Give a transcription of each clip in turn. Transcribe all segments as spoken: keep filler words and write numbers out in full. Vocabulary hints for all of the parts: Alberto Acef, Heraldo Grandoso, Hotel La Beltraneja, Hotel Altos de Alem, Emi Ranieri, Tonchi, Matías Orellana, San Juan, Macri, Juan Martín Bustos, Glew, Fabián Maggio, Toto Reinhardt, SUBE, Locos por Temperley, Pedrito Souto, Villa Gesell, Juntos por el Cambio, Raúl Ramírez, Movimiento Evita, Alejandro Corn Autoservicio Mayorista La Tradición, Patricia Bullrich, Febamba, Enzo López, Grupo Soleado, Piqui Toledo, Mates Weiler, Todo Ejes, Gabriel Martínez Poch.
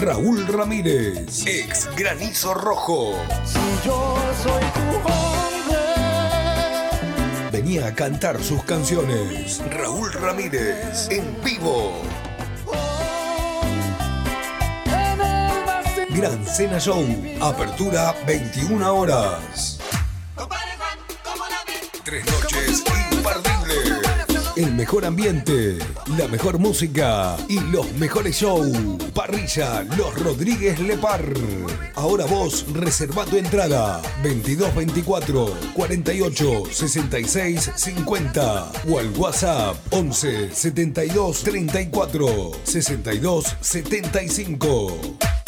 Raúl Ramírez, ex Granizo Rojo. Si yo soy tu hombre. Venía a cantar sus canciones. Raúl Ramírez, en vivo. Gran Cena Show, apertura veintiuna horas. Tres noches imperdibles. El mejor ambiente, la mejor música y los mejores shows. Parrilla Los Rodríguez Lepar. Ahora vos reserva tu entrada. veintidós veinticuatro cuarenta y ocho sesenta y seis cincuenta o al WhatsApp once setenta y dos treinta y cuatro sesenta y dos setenta y cinco.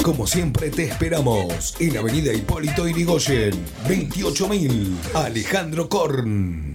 Como siempre te esperamos en Avenida Hipólito Yrigoyen, veintiocho mil, Alejandro Corn.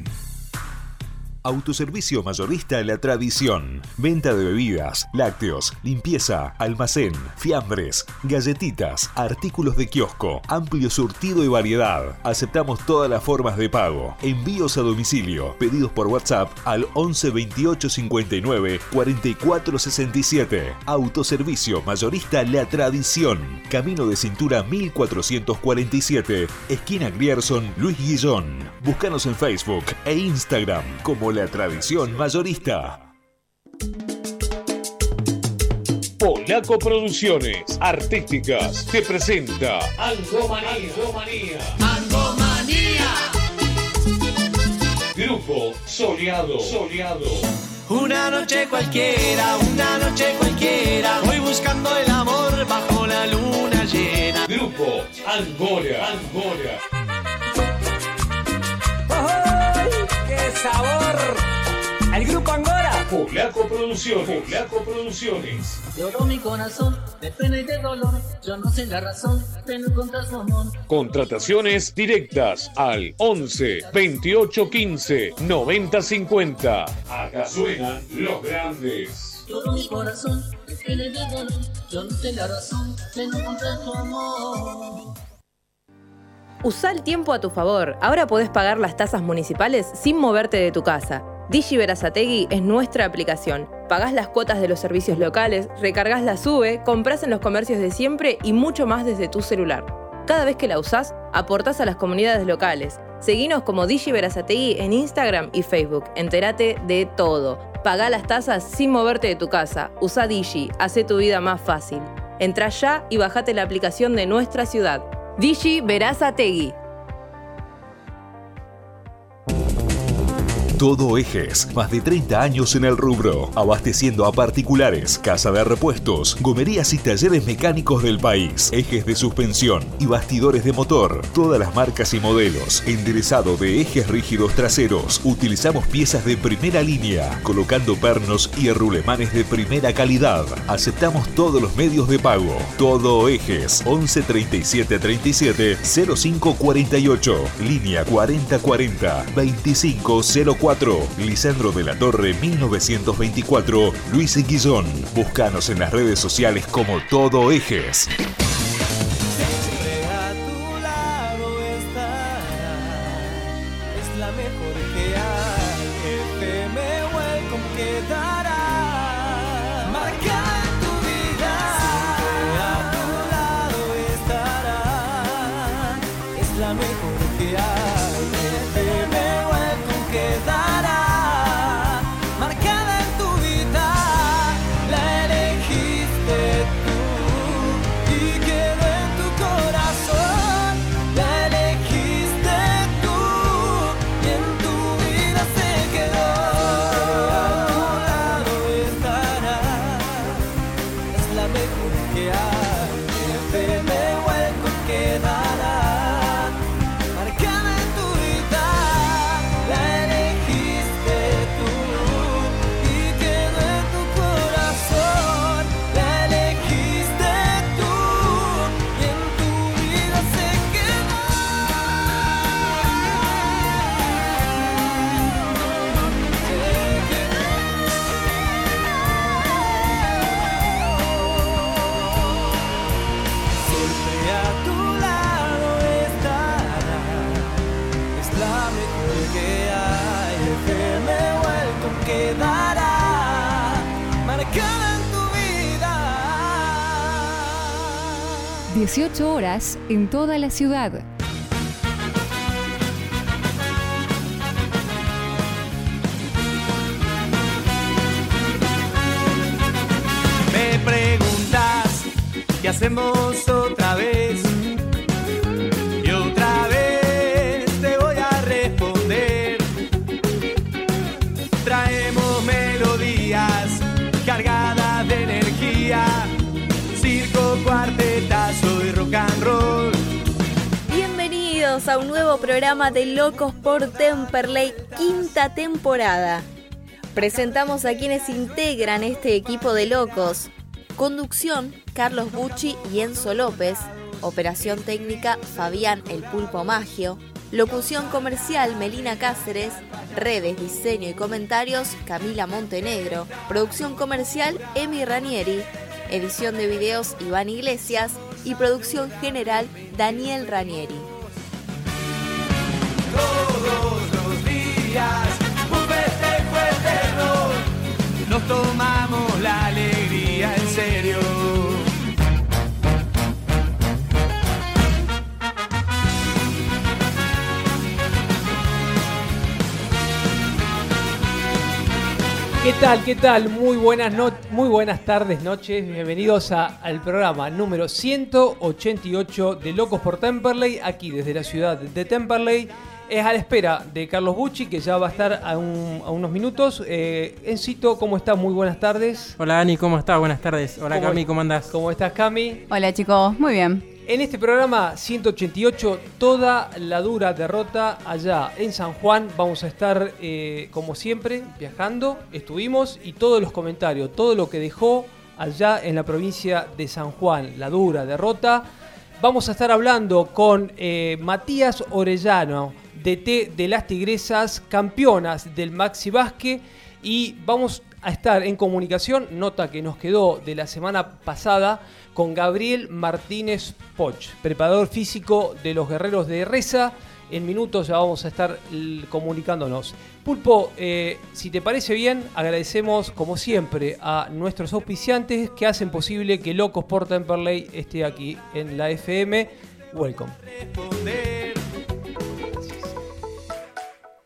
Autoservicio Mayorista La Tradición. Venta de bebidas, lácteos, limpieza, almacén, fiambres, galletitas, artículos de kiosco, amplio surtido y variedad. Aceptamos todas las formas de pago. Envíos a domicilio. Pedidos por WhatsApp al once veintiocho cincuenta y nueve cuarenta y cuatro sesenta y siete. Autoservicio Mayorista La Tradición. Camino de Cintura mil cuatrocientos cuarenta y siete. Esquina Grierson, Luis Guillón. Búscanos en Facebook e Instagram como La Tradición Mayorista. Polaco Producciones Artísticas te presenta Angomanía. Angomanía. Angomanía. Grupo Soleado. Soleado. Una noche cualquiera, una noche cualquiera, voy buscando el amor bajo la luna llena. Grupo Angora. Angora. Sabor al grupo Angora. Polaco Producciones. Polaco Producciones. Lloró mi corazón de pena y de dolor. Yo no sé la razón, pero encontrás su amor. Contrataciones directas al once veintiocho quince noventa cincuenta. Acá suenan los grandes. Lloró mi corazón de pena y de dolor. Yo no sé la razón, pero encontrás su amor. Usa el tiempo a tu favor. Ahora podés pagar las tasas municipales sin moverte de tu casa. Digi Berazategui es nuestra aplicación. Pagás las cuotas de los servicios locales, recargás la SUBE, comprás en los comercios de siempre y mucho más desde tu celular. Cada vez que la usás, aportás a las comunidades locales. Seguinos como Digi Berazategui en Instagram y Facebook. Entérate de todo. Pagá las tasas sin moverte de tu casa. Usa Digi. Hacé tu vida más fácil. Entrá ya y bajate la aplicación de nuestra ciudad. Digi Berazategui. Todo Ejes, más de treinta años en el rubro, abasteciendo a particulares, casa de repuestos, gomerías y talleres mecánicos del país, ejes de suspensión y bastidores de motor, todas las marcas y modelos, enderezado de ejes rígidos traseros, utilizamos piezas de primera línea, colocando pernos y rulemanes de primera calidad, aceptamos todos los medios de pago. Todo Ejes, once treinta y siete treinta y siete cero cinco cuarenta y ocho, línea cuarenta cuarenta veinticinco cero cuatro. Lisandro de la Torre mil novecientos veinticuatro, Luis Guillón. Búscanos en las redes sociales como Todo Ejes. Siempre a tu lado estará, es la mejor que hay. F M Welcome quedará, marca tu vida. Siempre a tu lado estará, es la mejor que hay. dieciocho horas en toda la ciudad. Me preguntas, ¿qué hacemos otra vez? Y otra vez te voy a responder. Traemos melodías cargadas de energía, circo, cuartetazo y rock and roll. Bienvenidos a un nuevo programa de Locos por Temperley, quinta temporada. Presentamos a quienes integran este equipo de locos. Conducción, Carlos Bucci y Enzo López. Operación técnica, Fabián El Pulpo Maggio. Locución comercial, Melina Cáceres. Redes, diseño y comentarios, Camila Montenegro. Producción comercial, Emi Ranieri. Edición de videos, Iván Iglesias. Y producción general, Daniel Ranieri. Todos los días, un festejo eterno. Nos tomamos la alegría en serio. ¿Qué tal? ¿Qué tal? Muy buenas, no... Muy buenas tardes, noches. Bienvenidos a, al programa número ciento ochenta y ocho de Locos por Temperley, aquí desde la ciudad de Temperley. Es a la espera de Carlos Bucci, que ya va a estar a, un, a unos minutos. Eh, Encito, ¿cómo estás? Muy buenas tardes. Hola, Dani, ¿cómo estás? Buenas tardes. Hola, ¿Cómo Cami, ¿cómo andás? ¿Cómo estás, Cami? Hola, chicos. Muy bien. En este programa ciento ochenta y ocho, toda la dura derrota allá en San Juan. Vamos a estar, eh, como siempre, viajando. Estuvimos y todos los comentarios, todo lo que dejó allá en la provincia de San Juan, la dura derrota. Vamos a estar hablando con eh, Matías Orellana, D T de las Tigresas, campeonas del Maxi Basket. Y vamos a estar en comunicación, nota que nos quedó de la semana pasada, con Gabriel Martínez Poch, preparador físico de los Guerreros de Reza. En minutos ya vamos a estar comunicándonos. Pulpo, eh, si te parece bien, agradecemos como siempre a nuestros auspiciantes que hacen posible que Locos por Temperley esté aquí en la F M. Welcome.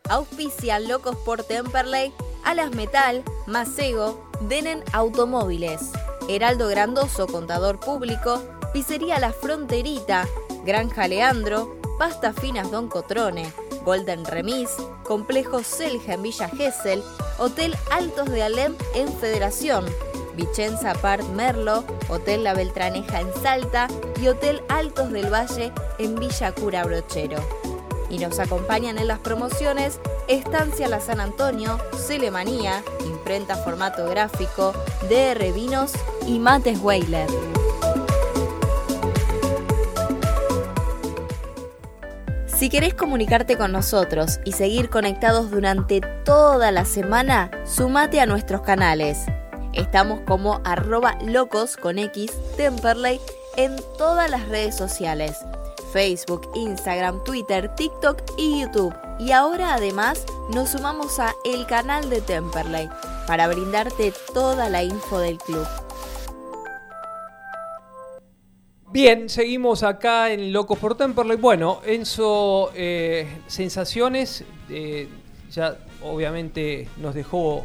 Auspician Locos por Temperley Alas Metal, Macego, Denen Automóviles, Heraldo Grandoso, Contador Público, Pizzería La Fronterita, Granja Leandro, Pastas Finas Don Cotrone, Golden Remis, Complejo Selja en Villa Gesell, Hotel Altos de Alem en Federación, Vicenza Apart Merlo, Hotel La Beltraneja en Salta y Hotel Altos del Valle en Villa Cura Brochero. Y nos acompañan en las promociones Estancia La San Antonio, Celemanía, Imprenta Formato Gráfico, D R Vinos y Mates Weiler. Si querés comunicarte con nosotros y seguir conectados durante toda la semana, sumate a nuestros canales. Estamos como arroba locos con X Temperley en todas las redes sociales. Facebook, Instagram, Twitter, TikTok y YouTube. Y ahora además nos sumamos a el canal de Temperley para brindarte toda la info del club. Bien, seguimos acá en Locos por Temperley. Bueno, Enzo, eh, sensaciones, eh, ya obviamente nos dejó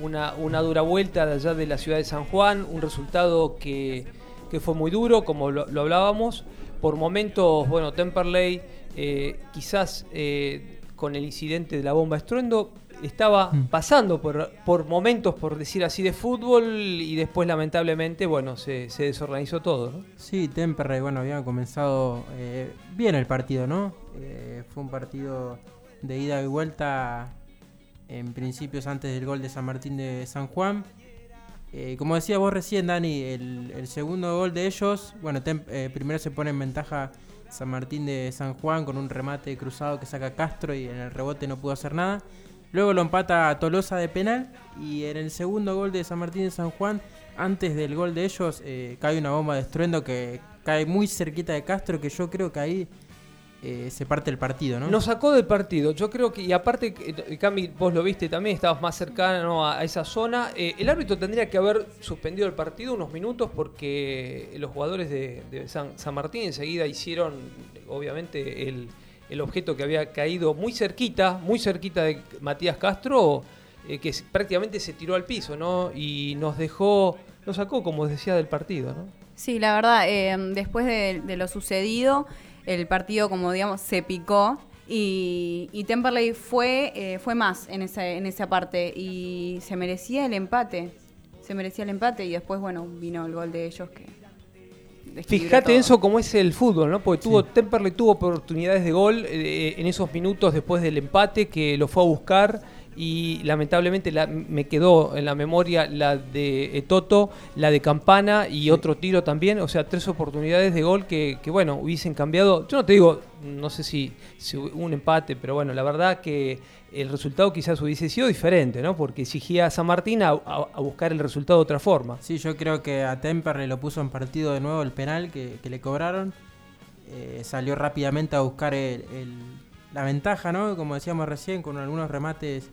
una, una dura vuelta de allá de la ciudad de San Juan, un resultado que, que fue muy duro, como lo, lo hablábamos. Por momentos, bueno, Temperley, eh, quizás eh, con el incidente de la bomba estruendo, estaba pasando por, por momentos, por decir así, de fútbol y después, lamentablemente, bueno, se, se desorganizó todo, ¿no? Sí, Temperley, bueno, había comenzado eh, bien el partido, ¿no? Eh, fue un partido de ida y vuelta, en principios antes del gol de San Martín de San Juan. Eh, como decía vos recién, Dani, el, el segundo gol de ellos, bueno, tem, eh, primero se pone en ventaja San Martín de San Juan con un remate cruzado que saca Castro y en el rebote no pudo hacer nada. Luego lo empata a Tolosa de penal y en el segundo gol de San Martín de San Juan, antes del gol de ellos, eh, cae una bomba de estruendo que cae muy cerquita de Castro, que yo creo que ahí eh, se parte el partido, ¿no? Nos sacó del partido, yo creo que, y aparte, Cami, vos lo viste también, estabas más cercano a esa zona. Eh, el árbitro tendría que haber suspendido el partido unos minutos porque los jugadores de, de San, San Martín enseguida hicieron, obviamente, el, el objeto que había caído muy cerquita, muy cerquita de Matías Castro, eh, que prácticamente se tiró al piso, ¿no? Y nos dejó, nos sacó, como decía, del partido, ¿no? Sí, la verdad, eh, después de, de lo sucedido, el partido, como digamos, se picó y, y Temperley fue eh, fue más en esa en esa parte y se merecía el empate, se merecía el empate y después, bueno, vino el gol de ellos que... Fíjate, Enzo, cómo es el fútbol, ¿no? Porque tuvo, sí. Temperley tuvo oportunidades de gol eh, en esos minutos después del empate que lo fue a buscar. Y lamentablemente la, me quedó en la memoria la de eh, Toto, la de Campana y sí. otro tiro también. O sea, tres oportunidades de gol que, que bueno, hubiesen cambiado. Yo no te digo, no sé si, si un empate, pero bueno, la verdad que el resultado quizás hubiese sido diferente, ¿no? Porque exigía a San Martín a, a, a buscar el resultado de otra forma. Sí, yo creo que a Temperley lo puso en partido de nuevo el penal que, que le cobraron. Eh, salió rápidamente a buscar el... el la ventaja, ¿no? Como decíamos recién, con algunos remates,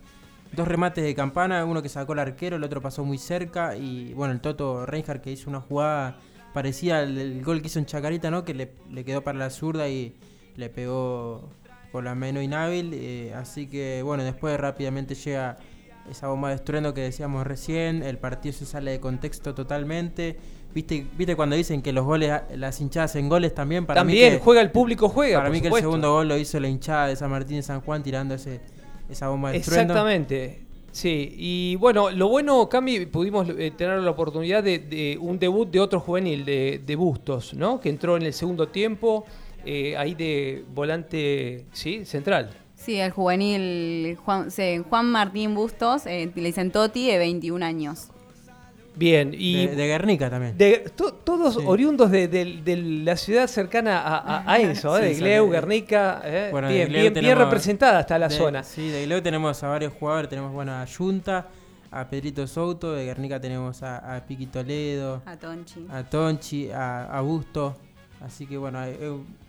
dos remates de Campana, uno que sacó el arquero, el otro pasó muy cerca, y bueno, el Toto Reinhardt que hizo una jugada parecida al el gol que hizo en Chacarita, ¿no? Que le, le quedó para la zurda y le pegó con la mano inhábil, eh, así que bueno, después rápidamente llega esa bomba de estruendo que decíamos recién, el partido se sale de contexto totalmente. Viste, viste cuando dicen que los goles, las hinchadas en goles también, para también mí que, juega el público, juega. Para mí supuesto. Que el segundo gol lo hizo la hinchada de San Martín de San Juan tirando ese, esa bomba de estruendo. Exactamente, sí. Y bueno, lo bueno, Cami, pudimos eh, tener la oportunidad de, de un debut de otro juvenil, de, de Bustos, ¿no? Que entró en el segundo tiempo, eh, ahí de volante, sí, central. Sí, el juvenil Juan, sí, Juan Martín Bustos, eh, le dicen Toti, de veintiún años. Bien, y de, de Guernica también. De, to, todos sí. oriundos de, de, de la ciudad cercana a, a, a Enzo, sí, ¿eh? De Glew, de, Guernica, ¿eh? Bueno, bien, Glew bien, tenemos, bien representada hasta la de, zona. Sí, de Glew tenemos a varios jugadores, tenemos bueno, a Yunta, a Pedrito Souto, de Guernica tenemos a, a Piqui Toledo, a Tonchi, a, Tonchi, a, a Busto. Así que bueno, hay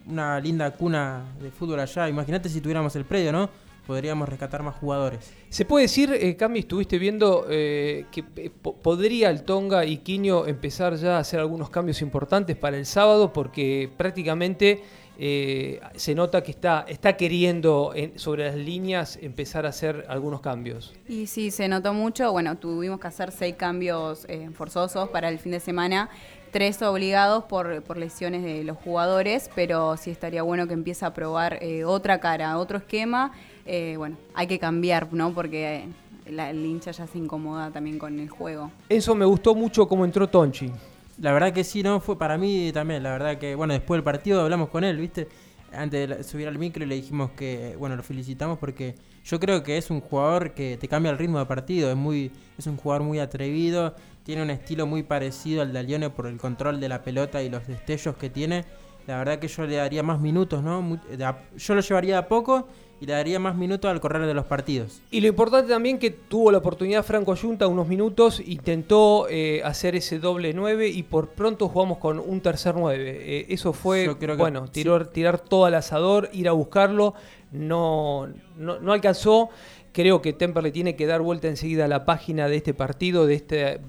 una linda cuna de fútbol allá. Imagínate si tuviéramos el predio, ¿no? Podríamos rescatar más jugadores. ¿Se puede decir, eh, Cami, estuviste viendo eh, que eh, po- podría el Tonga y Quiño empezar ya a hacer algunos cambios importantes para el sábado? Porque prácticamente eh, se nota que está, está queriendo en, sobre las líneas empezar a hacer algunos cambios. Y sí, se notó mucho. Bueno, tuvimos que hacer seis cambios eh, forzosos para el fin de semana. Tres obligados por, por lesiones de los jugadores, pero sí estaría bueno que empiece a probar eh, otra cara, otro esquema. Eh, bueno, hay que cambiar, ¿no? Porque la, el hincha ya se incomoda también con el juego. Eso me gustó mucho cómo entró Tonchi. La verdad que sí, no fue para mí también. La verdad que, bueno, después del partido hablamos con él, ¿viste? Antes de subir al micro y le dijimos que, bueno, lo felicitamos porque yo creo que es un jugador que te cambia el ritmo de partido. Es muy, es un jugador muy atrevido, tiene un estilo muy parecido al de Alione por el control de la pelota y los destellos que tiene. La verdad que yo le daría más minutos, ¿no? Yo lo llevaría a poco y le daría más minutos al correr de los partidos. Y lo importante también que tuvo la oportunidad Franco Ayunta unos minutos, intentó eh, hacer ese doble nueve y por pronto jugamos con un tercer nueve. Eh, eso fue, Yo creo que, bueno, tirar, sí. tirar todo al asador, ir a buscarlo, no, no, no alcanzó. Creo que Temperley tiene que dar vuelta enseguida a la página de este partido, de este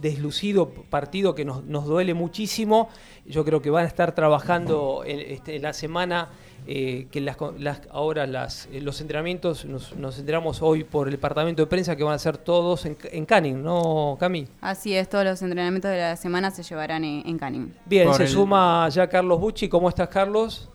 deslucido partido que nos, nos duele muchísimo. Yo creo que van a estar trabajando en, este, en la semana, eh, que las, las, ahora las, los entrenamientos, nos, nos enteramos hoy por el departamento de prensa que van a ser todos en, en Canning, ¿no, Cami? Así es, todos los entrenamientos de la semana se llevarán en, en Canning. Bien, por se el... suma ya Carlos Bucci. ¿Cómo estás, Carlos?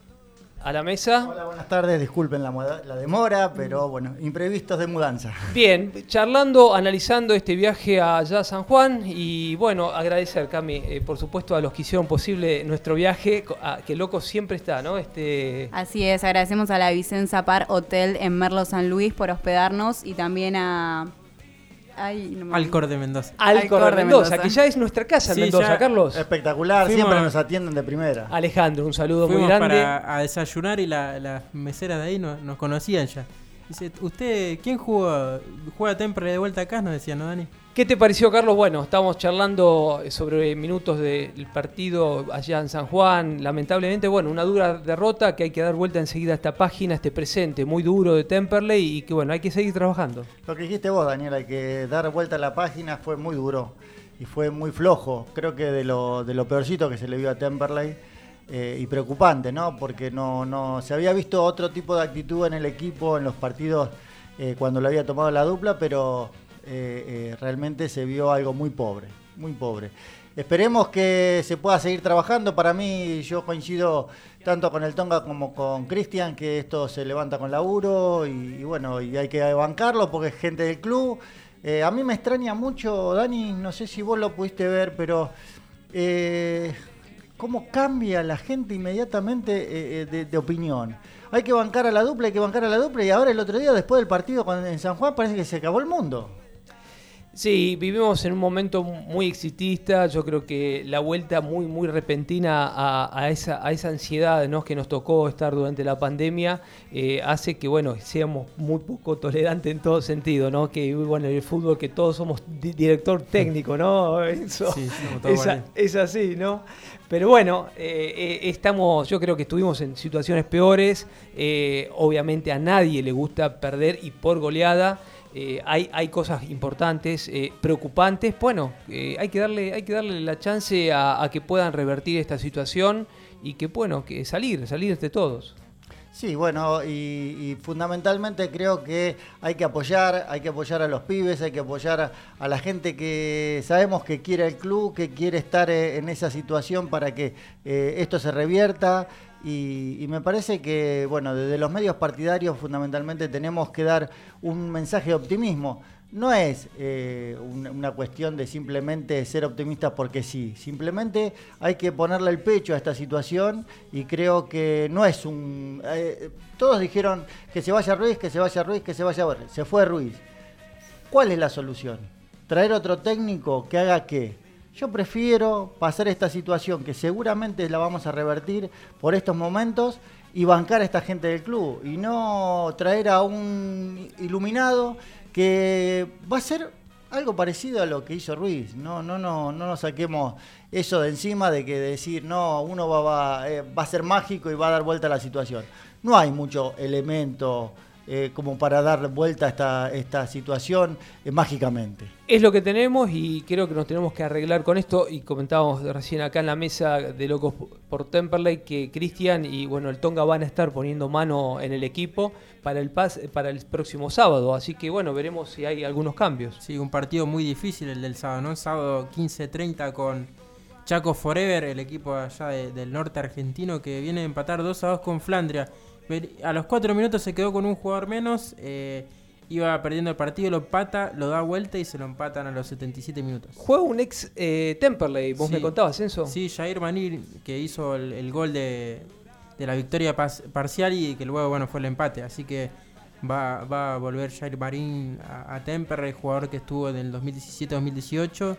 A la mesa. Hola, buenas tardes, disculpen la, la demora, pero bueno, imprevistos de mudanza. Bien, charlando, analizando este viaje allá a San Juan y bueno, agradecer, Cami, eh, por supuesto a los que hicieron posible nuestro viaje, a, que loco siempre está, ¿no? Este... Así es, agradecemos a la Vicenza Apart Hotel en Merlo San Luis por hospedarnos y también a... Ay, no Alcor de Mendoza. Alcor, Alcor de Mendoza, Mendoza, que ya es nuestra casa en sí, Mendoza, ya, Carlos. Espectacular, fuimos, siempre nos atienden de primera. Alejandro, un saludo muy grande. Fuimos para a desayunar y la, las meseras de ahí nos, nos conocían ya. Dice, ¿usted quién jugó, juega Temperley de vuelta acá? Nos decía, ¿no, Dani? ¿Qué te pareció, Carlos? Bueno, estamos charlando sobre minutos del partido allá en San Juan. Lamentablemente, bueno, una dura derrota que hay que dar vuelta enseguida a esta página, a este presente muy duro de Temperley y que, bueno, hay que seguir trabajando. Lo que dijiste vos, Daniel, hay que dar vuelta a la página, fue muy duro y fue muy flojo. Creo que de lo, de lo peorcito que se le vio a Temperley eh, y preocupante, ¿no? Porque no, no se había visto otro tipo de actitud en el equipo, en los partidos, eh, cuando lo había tomado la dupla, pero... Eh, eh, realmente se vio algo muy pobre, muy pobre. Esperemos que se pueda seguir trabajando. Para mí, yo coincido tanto con el Tonga como con Cristian, que esto se levanta con laburo y, y bueno, y hay que bancarlo porque es gente del club. Eh, a mí me extraña mucho, Dani, no sé si vos lo pudiste ver, pero eh, cómo cambia la gente inmediatamente eh, de, de opinión. Hay que bancar a la dupla, hay que bancar a la dupla y ahora el otro día, después del partido en San Juan, parece que se acabó el mundo. Sí, vivimos en un momento muy exitista. Yo creo que la vuelta muy muy repentina a, a, esa, a esa ansiedad, ¿no?, que nos tocó estar durante la pandemia eh, hace que, bueno, seamos muy poco tolerantes en todo sentido, ¿no? Que, bueno, en el fútbol que todos somos di- director técnico, ¿no? Eso, sí, es, a, es así, ¿no? Pero bueno, eh, estamos, yo creo que estuvimos en situaciones peores. Eh, obviamente a nadie le gusta perder y por goleada. Eh, hay, hay cosas importantes, eh, preocupantes. Bueno, eh, hay que darle, hay que darle la chance a, a que puedan revertir esta situación y que, bueno, que salir, salir de todos. Sí, bueno, y, y fundamentalmente creo que hay que apoyar, hay que apoyar a los pibes, hay que apoyar a, a la gente que sabemos que quiere el club, que quiere estar en esa situación para que eh, esto se revierta. Y, y me parece que, bueno, desde los medios partidarios fundamentalmente tenemos que dar un mensaje de optimismo. No es eh, un, una cuestión de simplemente ser optimistas porque sí. Simplemente hay que ponerle el pecho a esta situación y creo que no es un... Eh, todos dijeron que se vaya Ruiz, que se vaya Ruiz, que se vaya Ruiz. Se fue Ruiz. ¿Cuál es la solución? ¿Traer otro técnico que haga qué? Yo prefiero pasar esta situación, que seguramente la vamos a revertir por estos momentos, y bancar a esta gente del club, y no traer a un iluminado que va a ser algo parecido a lo que hizo Ruiz. No, no, no, no nos saquemos eso de encima de que decir, no, uno va, va, eh, va a ser mágico y va a dar vuelta a la situación. No hay mucho elemento... Eh, como para dar vuelta a esta, esta situación eh, mágicamente. Es lo que tenemos y creo que nos tenemos que arreglar con esto, y comentábamos recién acá en la mesa de Locos por Temperley que Cristian y, bueno, el Tonga van a estar poniendo mano en el equipo para el, pas, para el próximo sábado, así que, bueno, veremos si hay algunos cambios. Sí, un partido muy difícil el del sábado, ¿no? Sábado quince treinta con Chaco Forever, el equipo allá de, del norte argentino que viene a empatar dos a dos con Flandria. A los cuatro minutos se quedó con un jugador menos, eh, iba perdiendo el partido, lo empata, lo da vuelta y se lo empatan a los setenta y siete minutos. Juega un ex eh, Temperley, vos sí, me contabas, Enzo. Sí, Jair Manil, que hizo el, el gol de, de la victoria pas, parcial y que luego, bueno, fue el empate. Así que va, va a volver Jair Marín a, a Temperley, jugador que estuvo en el dos mil diecisiete dos mil dieciocho.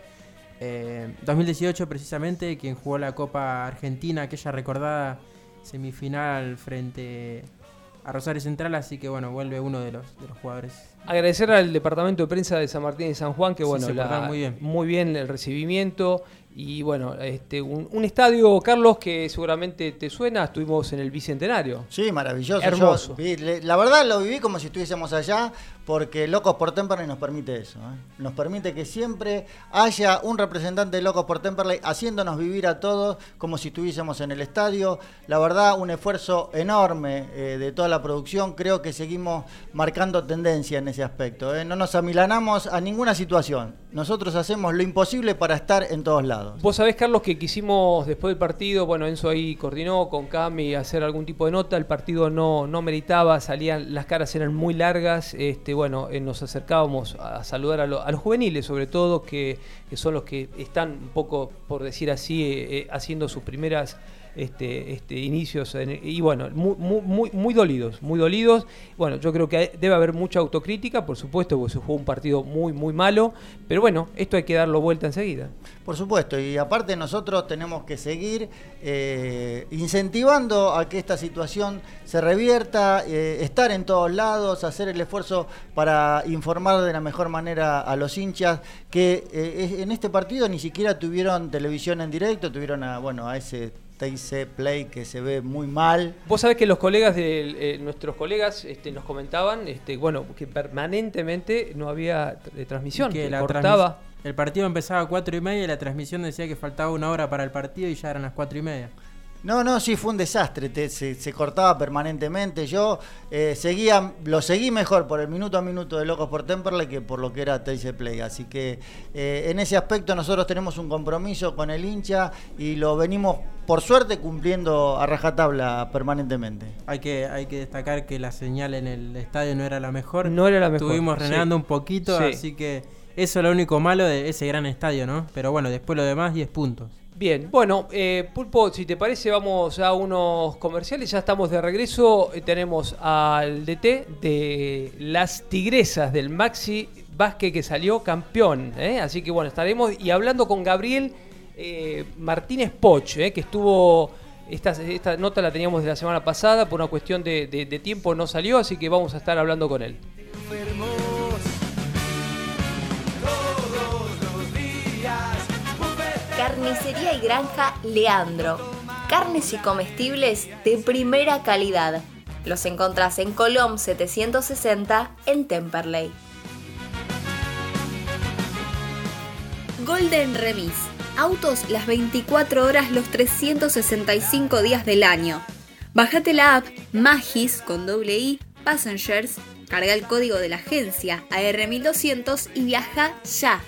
Eh, dos mil dieciocho precisamente, quien jugó la Copa Argentina, aquella recordada semifinal frente a Rosario Central, así que, bueno, vuelve uno de los, de los jugadores. Agradecer al departamento de prensa de San Martín de San Juan, que, bueno, sí, la, muy, bien. muy bien el recibimiento y, bueno, este un, un estadio, Carlos, que seguramente te suena, estuvimos en el Bicentenario. Sí, maravilloso. Hermoso. Yo, la verdad lo viví como si estuviésemos allá, porque Locos por Temperley nos permite eso, ¿eh? Nos permite que siempre haya un representante de Locos por Temperley haciéndonos vivir a todos como si estuviésemos en el estadio. La verdad, un esfuerzo enorme eh, de toda la producción. Creo que seguimos marcando tendencia en ese aspecto, ¿eh? No nos amilanamos a ninguna situación. Nosotros hacemos lo imposible para estar en todos lados. Vos sabés, Carlos, que quisimos después del partido, bueno, Enzo ahí coordinó con Cami hacer algún tipo de nota. El partido no, no meritaba, salían, las caras eran muy largas, este bueno, eh, nos acercábamos a saludar a, lo, a los juveniles, sobre todo, que, que son los que están un poco, por decir así, eh, eh, haciendo sus primeras este, este, inicios en, y bueno, muy, muy, muy dolidos, muy dolidos. Bueno, yo creo que debe haber mucha autocrítica, por supuesto, porque se jugó un partido muy, muy malo, pero bueno, esto hay que darlo vuelta enseguida. Por supuesto, y aparte nosotros tenemos que seguir eh, incentivando a que esta situación se revierta, eh, estar en todos lados, hacer el esfuerzo para informar de la mejor manera a los hinchas, que eh, en este partido ni siquiera tuvieron televisión en directo, tuvieron a, bueno, a ese T I C Play que se ve muy mal. Vos sabés que los colegas de eh, nuestros colegas este, nos comentaban este, bueno, que permanentemente no había eh, transmisión, que, que la cortaba. Transmis el partido empezaba a cuatro y media y la transmisión decía que faltaba una hora para el partido y ya eran las cuatro y media. No, no, sí, fue un desastre, te, se, se cortaba permanentemente. Yo eh, seguía, lo seguí mejor por el minuto a minuto de Locos por Temperley que por lo que era T I C Play. Así que eh, en ese aspecto nosotros tenemos un compromiso con el hincha y lo venimos, por suerte, cumpliendo a rajatabla permanentemente. Hay que, hay que destacar que la señal en el estadio no era la mejor. No era la mejor. Estuvimos renegando sí. un poquito, sí. así que eso es lo único malo de ese gran estadio, ¿no? Pero bueno, después lo demás, diez puntos. Bien, bueno, eh, Pulpo, si te parece vamos a unos comerciales, ya estamos de regreso, tenemos al D T de las Tigresas del Maxi Vázquez que salió campeón, ¿eh? Así que bueno, estaremos y hablando con Gabriel eh, Martínez Poch, ¿eh? Que estuvo, esta, esta nota la teníamos de la semana pasada, por una cuestión de, de, de tiempo no salió, así que vamos a estar hablando con él. Carnicería y Granja Leandro. Carnes y comestibles de primera calidad. Los encontrás en Colón setecientos sesenta en Temperley. Golden Remis. Autos las veinticuatro horas los trescientos sesenta y cinco días del año. Bájate la app Magis con doble I Passengers. Carga el código de la agencia A R mil doscientos y viaja ya.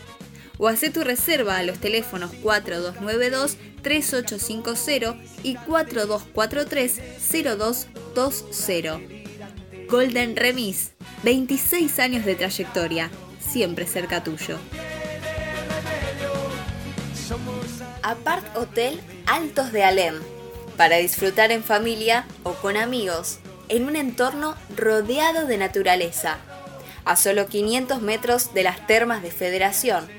O hacé tu reserva a los teléfonos cuatro dos nueve dos tres ocho cinco cero y cuatro dos cuatro tres cero dos dos cero. Golden Remis, veintiséis años de trayectoria, siempre cerca tuyo. Apart Hotel Altos de Alem, para disfrutar en familia o con amigos, en un entorno rodeado de naturaleza, a solo quinientos metros de las termas de Federación.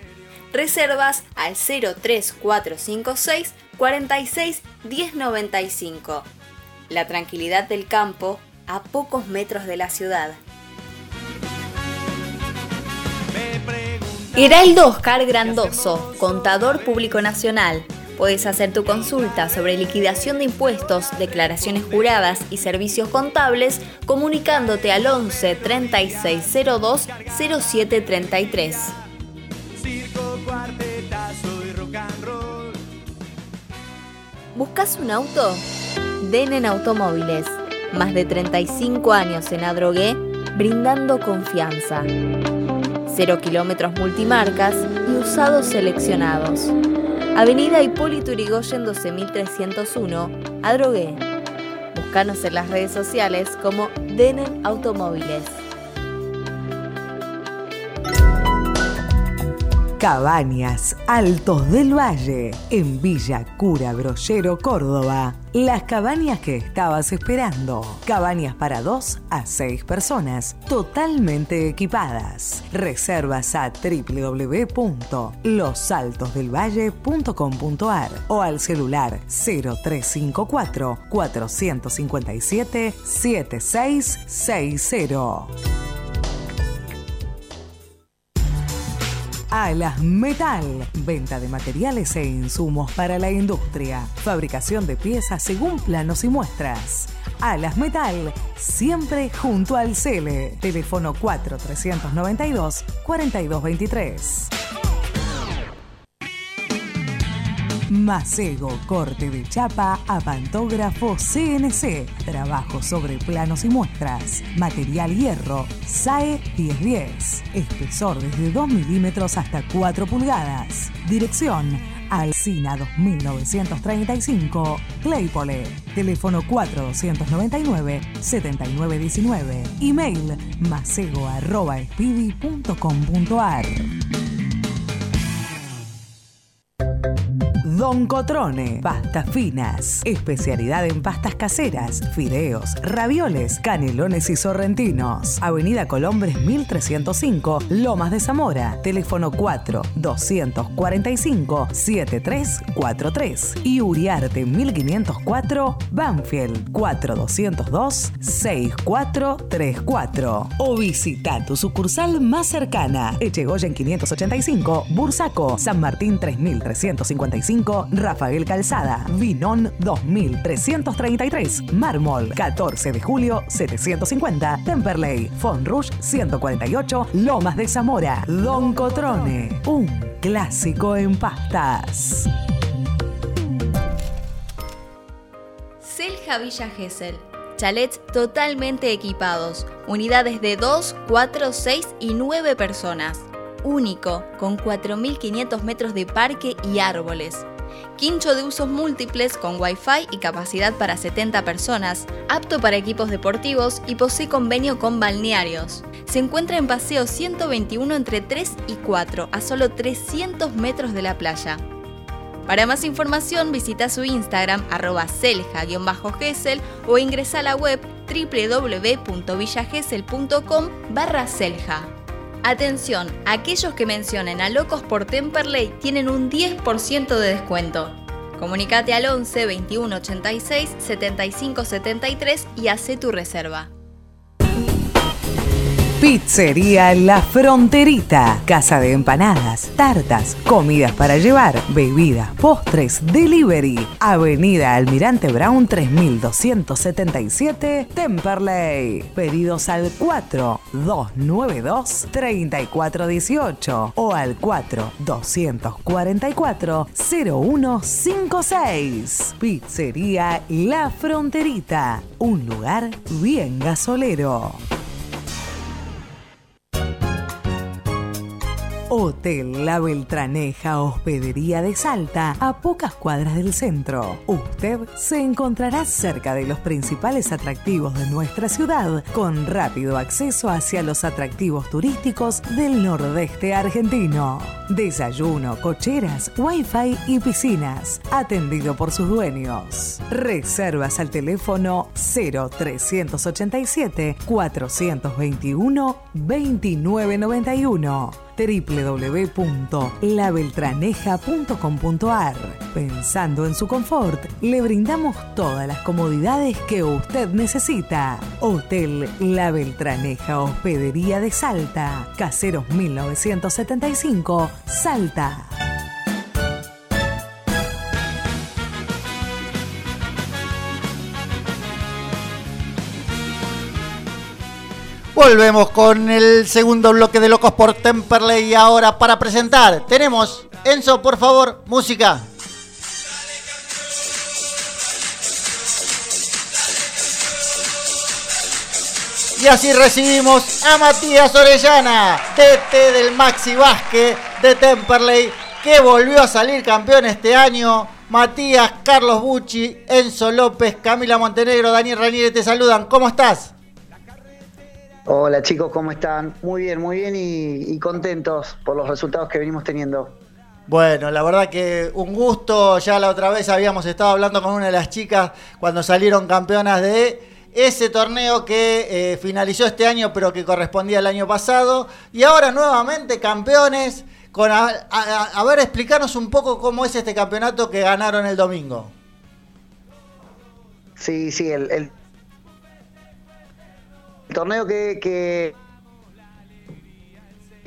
Reservas al cero tres cuatro cinco seis cuarenta y seis diez noventa y cinco. La tranquilidad del campo a pocos metros de la ciudad. Heraldo Oscar Grandoso, contador público nacional. Puedes hacer tu consulta sobre liquidación de impuestos, declaraciones juradas y servicios contables comunicándote al once treinta y seis cero dos cero siete treinta y tres. ¿Buscas un auto? Denen Automóviles. Más de treinta y cinco años en Adrogué, brindando confianza. Cero kilómetros multimarcas y usados seleccionados. Avenida Hipólito Yrigoyen doce mil trescientos uno, Adrogué. Búscanos en las redes sociales como Denen Automóviles. Cabañas Altos del Valle, en Villa Cura Brochero, Córdoba. Las cabañas que estabas esperando. Cabañas para dos a seis personas, totalmente equipadas. Reservas a doble u doble u doble u punto los altos del valle punto com punto a r o al celular cero tres cinco cuatro cuatro cinco siete siete seis seis cero. Alas Metal, venta de materiales e insumos para la industria, fabricación de piezas según planos y muestras. Alas Metal, siempre junto al C E L E, teléfono cuatro tres nueve dos cuatro dos dos tres. Macego, corte de chapa a pantógrafo C N C, trabajo sobre planos y muestras, material hierro, S A E diez diez, espesor desde dos milímetros hasta cuatro pulgadas, dirección Alcina dos mil novecientos treinta y cinco, Claypole, teléfono cuatro dos nueve nueve siete nueve uno nueve, email macego arroba espidi punto com punto a r. Don Cotrone. Pastas Finas, especialidad en pastas caseras, fideos, ravioles, canelones y sorrentinos. Avenida Colombres mil trescientos cinco, Lomas de Zamora. Teléfono cuatro doscientos cuarenta y cinco setenta y tres cuarenta y tres y Uriarte mil quinientos cuatro, Banfield cuatro doscientos dos sesenta y cuatro treinta y cuatro. O visita tu sucursal más cercana. Echegoyen quinientos ochenta y cinco, Bursaco, San Martín tres mil trescientos cincuenta y cinco, Rafael Calzada, Vinón dos mil trescientos treinta y tres, Mármol catorce de julio setecientos cincuenta, Temperley, Font Rouge ciento cuarenta y ocho, Lomas de Zamora. Don Cotrone, un clásico en pastas. Selja Villa Gesell. Chalets totalmente equipados, unidades de dos, cuatro, seis y nueve personas. Único, con cuatro mil quinientos metros de parque y árboles. Quincho de usos múltiples con wifi y capacidad para setenta personas, apto para equipos deportivos y posee convenio con balnearios. Se encuentra en Paseo ciento veintiuno entre tres y cuatro, a solo trescientos metros de la playa. Para más información visita su Instagram arroba selja-gesell o ingresa a la web www.villagesell.com barra selja. Atención, aquellos que mencionen a Locos por Temperley tienen un diez por ciento de descuento. Comunicate al once veintiuno ochenta y seis setenta y cinco setenta y tres y hacé tu reserva. Pizzería La Fronterita, casa de empanadas, tartas, comidas para llevar, bebidas, postres, delivery. Avenida Almirante Brown tres mil doscientos setenta y siete, Temperley. Pedidos al cuatro dos nueve dos tres cuatro uno ocho o al cuatro dos cuatro cuatro cero uno cinco seis. Pizzería La Fronterita, un lugar bien gasolero. Hotel La Beltraneja, hospedería de Salta, a pocas cuadras del centro. Usted se encontrará cerca de los principales atractivos de nuestra ciudad, con rápido acceso hacia los atractivos turísticos del nordeste argentino. Desayuno, cocheras, wifi y piscinas, atendido por sus dueños. Reservas al teléfono cero trescientos ochenta y siete cuatrocientos veintiuno veintinueve noventa y uno. doble u doble u doble u punto la beltraneja punto com punto ar. Pensando en su confort, le brindamos todas las comodidades que usted necesita. Hotel La Beltraneja, hospedería de Salta. Caseros mil novecientos setenta y cinco, Salta. Volvemos con el segundo bloque de Locos por Temperley y ahora para presentar tenemos, Enzo, por favor, música. Y así recibimos a Matías Orellana, T T del Maxi Vázquez de Temperley, que volvió a salir campeón este año. Matías, Carlos Bucci, Enzo López, Camila Montenegro, Daniel Ranieri te saludan. ¿Cómo estás? Hola chicos, ¿cómo están? Muy bien, muy bien y, y contentos por los resultados que venimos teniendo. Bueno, la verdad que un gusto. Ya la otra vez habíamos estado hablando con una de las chicas cuando salieron campeonas de ese torneo que eh, finalizó este año pero que correspondía al año pasado. Y ahora nuevamente campeones. Con a, a, a ver, explicarnos un poco cómo es este campeonato que ganaron el domingo. Sí, sí, el... el... El torneo que, que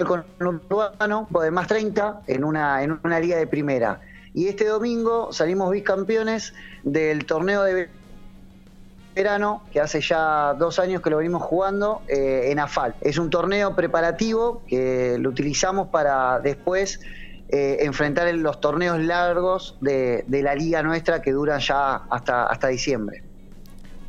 con un urbano de más treinta en una en una liga de primera. Y este domingo salimos bicampeones del torneo de verano, que hace ya dos años que lo venimos jugando eh, en AFAL. Es un torneo preparativo que lo utilizamos para después eh, enfrentar los torneos largos de, de la liga nuestra que duran ya hasta, hasta diciembre.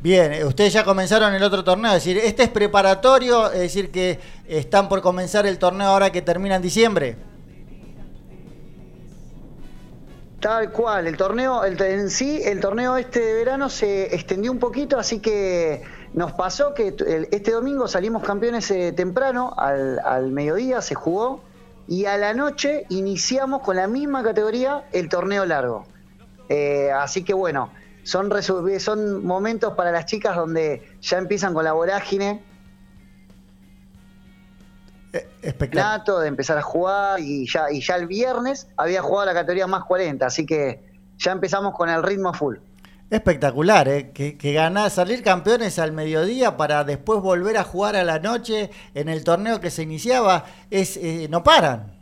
Bien, ustedes ya comenzaron el otro torneo, es decir, este es preparatorio, es decir que están por comenzar el torneo ahora que termina en diciembre. Tal cual, el torneo, el, en sí, el torneo este de verano se extendió un poquito, así que nos pasó que este domingo salimos campeones eh, temprano, al, al mediodía se jugó, y a la noche iniciamos con la misma categoría el torneo largo. Eh, así que bueno, son, son momentos para las chicas donde ya empiezan con la vorágine. Espectacular. De empezar a jugar y ya, y ya el viernes había jugado la categoría más cuarenta, así que ya empezamos con el ritmo full. Espectacular, ¿eh? que, que ganás, salir campeones al mediodía para después volver a jugar a la noche en el torneo que se iniciaba, es eh, no paran.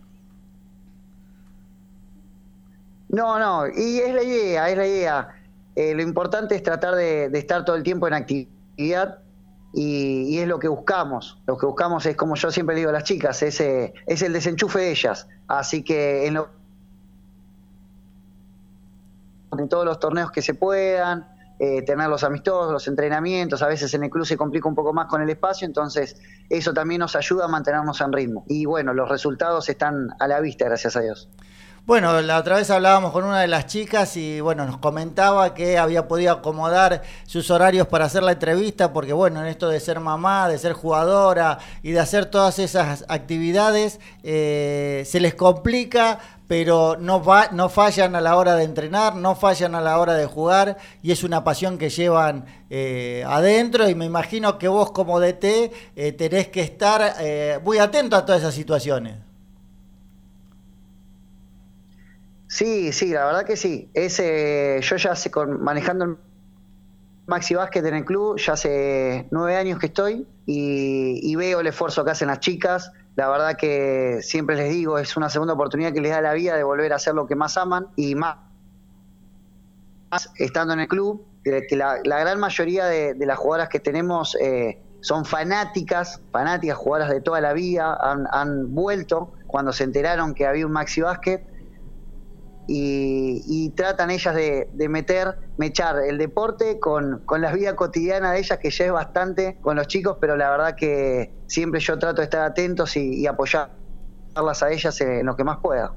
No, no, y es la idea, es la idea. Eh, lo importante es tratar de, de estar todo el tiempo en actividad. Y, y es lo que buscamos, lo que buscamos es, como yo siempre digo a las chicas, es, eh, es el desenchufe de ellas, así que en, lo, en todos los torneos que se puedan, eh, tener los amistosos, los entrenamientos, a veces en el club se complica un poco más con el espacio, entonces eso también nos ayuda a mantenernos en ritmo, y bueno, los resultados están a la vista, gracias a Dios. Bueno, la otra vez hablábamos con una de las chicas y bueno, nos comentaba que había podido acomodar sus horarios para hacer la entrevista porque bueno, en esto de ser mamá, de ser jugadora y de hacer todas esas actividades eh, se les complica, pero no, va, no fallan a la hora de entrenar, no fallan a la hora de jugar y es una pasión que llevan eh, adentro y me imagino que vos como D T eh, tenés que estar eh, muy atento a todas esas situaciones. Sí, sí, la verdad que sí. Ese, yo ya sé, con, manejando el Maxi Básquet en el club, ya hace nueve años que estoy y, y veo el esfuerzo que hacen las chicas. La verdad que siempre les digo, es una segunda oportunidad que les da la vida de volver a hacer lo que más aman y más, más estando en el club, que la, la gran mayoría de, de las jugadoras que tenemos eh, son fanáticas, fanáticas, jugadoras de toda la vida, han, han vuelto cuando se enteraron que había un Maxi Básquet. Y, y tratan ellas de, de meter, mechar el deporte con, con la vida cotidiana de ellas, que ya es bastante con los chicos, pero la verdad que siempre yo trato de estar atentos y, y apoyarlas a ellas en lo que más pueda.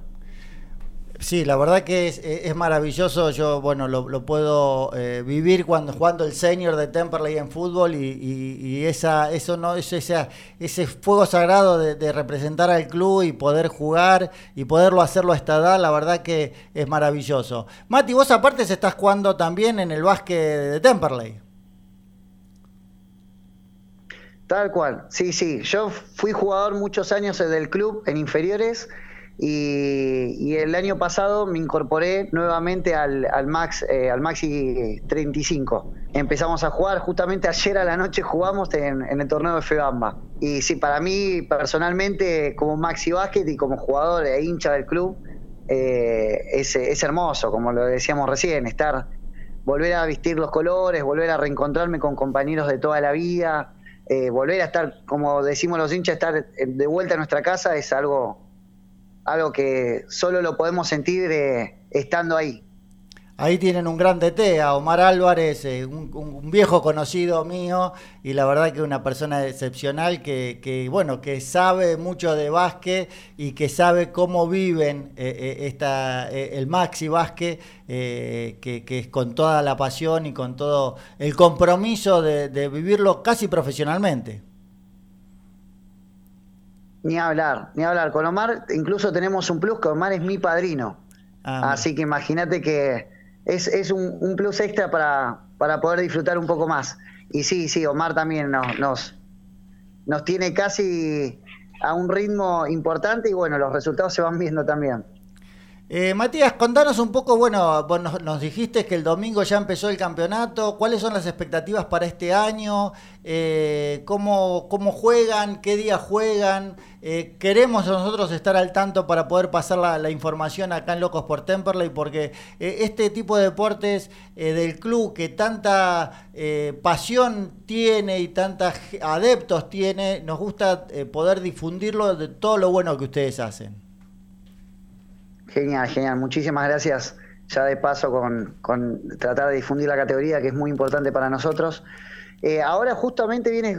Sí, la verdad que es, es maravilloso. Yo, bueno, lo, lo puedo eh, vivir cuando jugando el senior de Temperley en fútbol y, y, y esa, eso no, eso, esa, ese fuego sagrado de, de representar al club y poder jugar y poderlo hacerlo a esta edad, la verdad que es maravilloso. Mati, vos aparte se estás jugando también en el básquet de Temperley. Tal cual, sí, sí. Yo fui jugador muchos años del club en inferiores. Y, y el año pasado me incorporé nuevamente al, al Max, eh, al Maxi treinta y cinco. Empezamos a jugar, justamente ayer a la noche jugamos en, en el torneo de Febamba. Y sí, para mí personalmente, como Maxi Básquet y como jugador e hincha del club, eh, es, es hermoso, como lo decíamos recién, estar, volver a vestir los colores, volver a reencontrarme con compañeros de toda la vida, eh, volver a estar, como decimos los hinchas, estar de vuelta a nuestra casa es algo... Algo que solo lo podemos sentir eh, estando ahí. Ahí tienen un gran D T, a Omar Álvarez, eh, un, un viejo conocido mío, y la verdad que una persona excepcional que, que bueno, que sabe mucho de básquet y que sabe cómo viven eh, esta, eh, el Maxi Básquet, eh, que, que es con toda la pasión y con todo el compromiso de, de vivirlo casi profesionalmente. Ni hablar, ni hablar. Con Omar incluso tenemos un plus, que Omar es mi padrino. Ah, así que imagínate que es, es un, un plus extra para, para poder disfrutar un poco más. Y sí, sí, Omar también nos, nos, nos tiene casi a un ritmo importante y bueno, los resultados se van viendo también. Eh, Matías, contanos un poco, bueno, vos nos, nos dijiste que el domingo ya empezó el campeonato, ¿cuáles son las expectativas para este año? Eh, ¿cómo, ¿Cómo juegan? ¿Qué día juegan? Eh, queremos nosotros estar al tanto para poder pasar la, la información acá en Locos por Temperley, porque eh, este tipo de deportes eh, del club que tanta eh, pasión tiene y tantos adeptos tiene, nos gusta eh, poder difundirlo de todo lo bueno que ustedes hacen. Genial, genial. Muchísimas gracias ya de paso con, con tratar de difundir la categoría, que es muy importante para nosotros. Eh, ahora justamente viene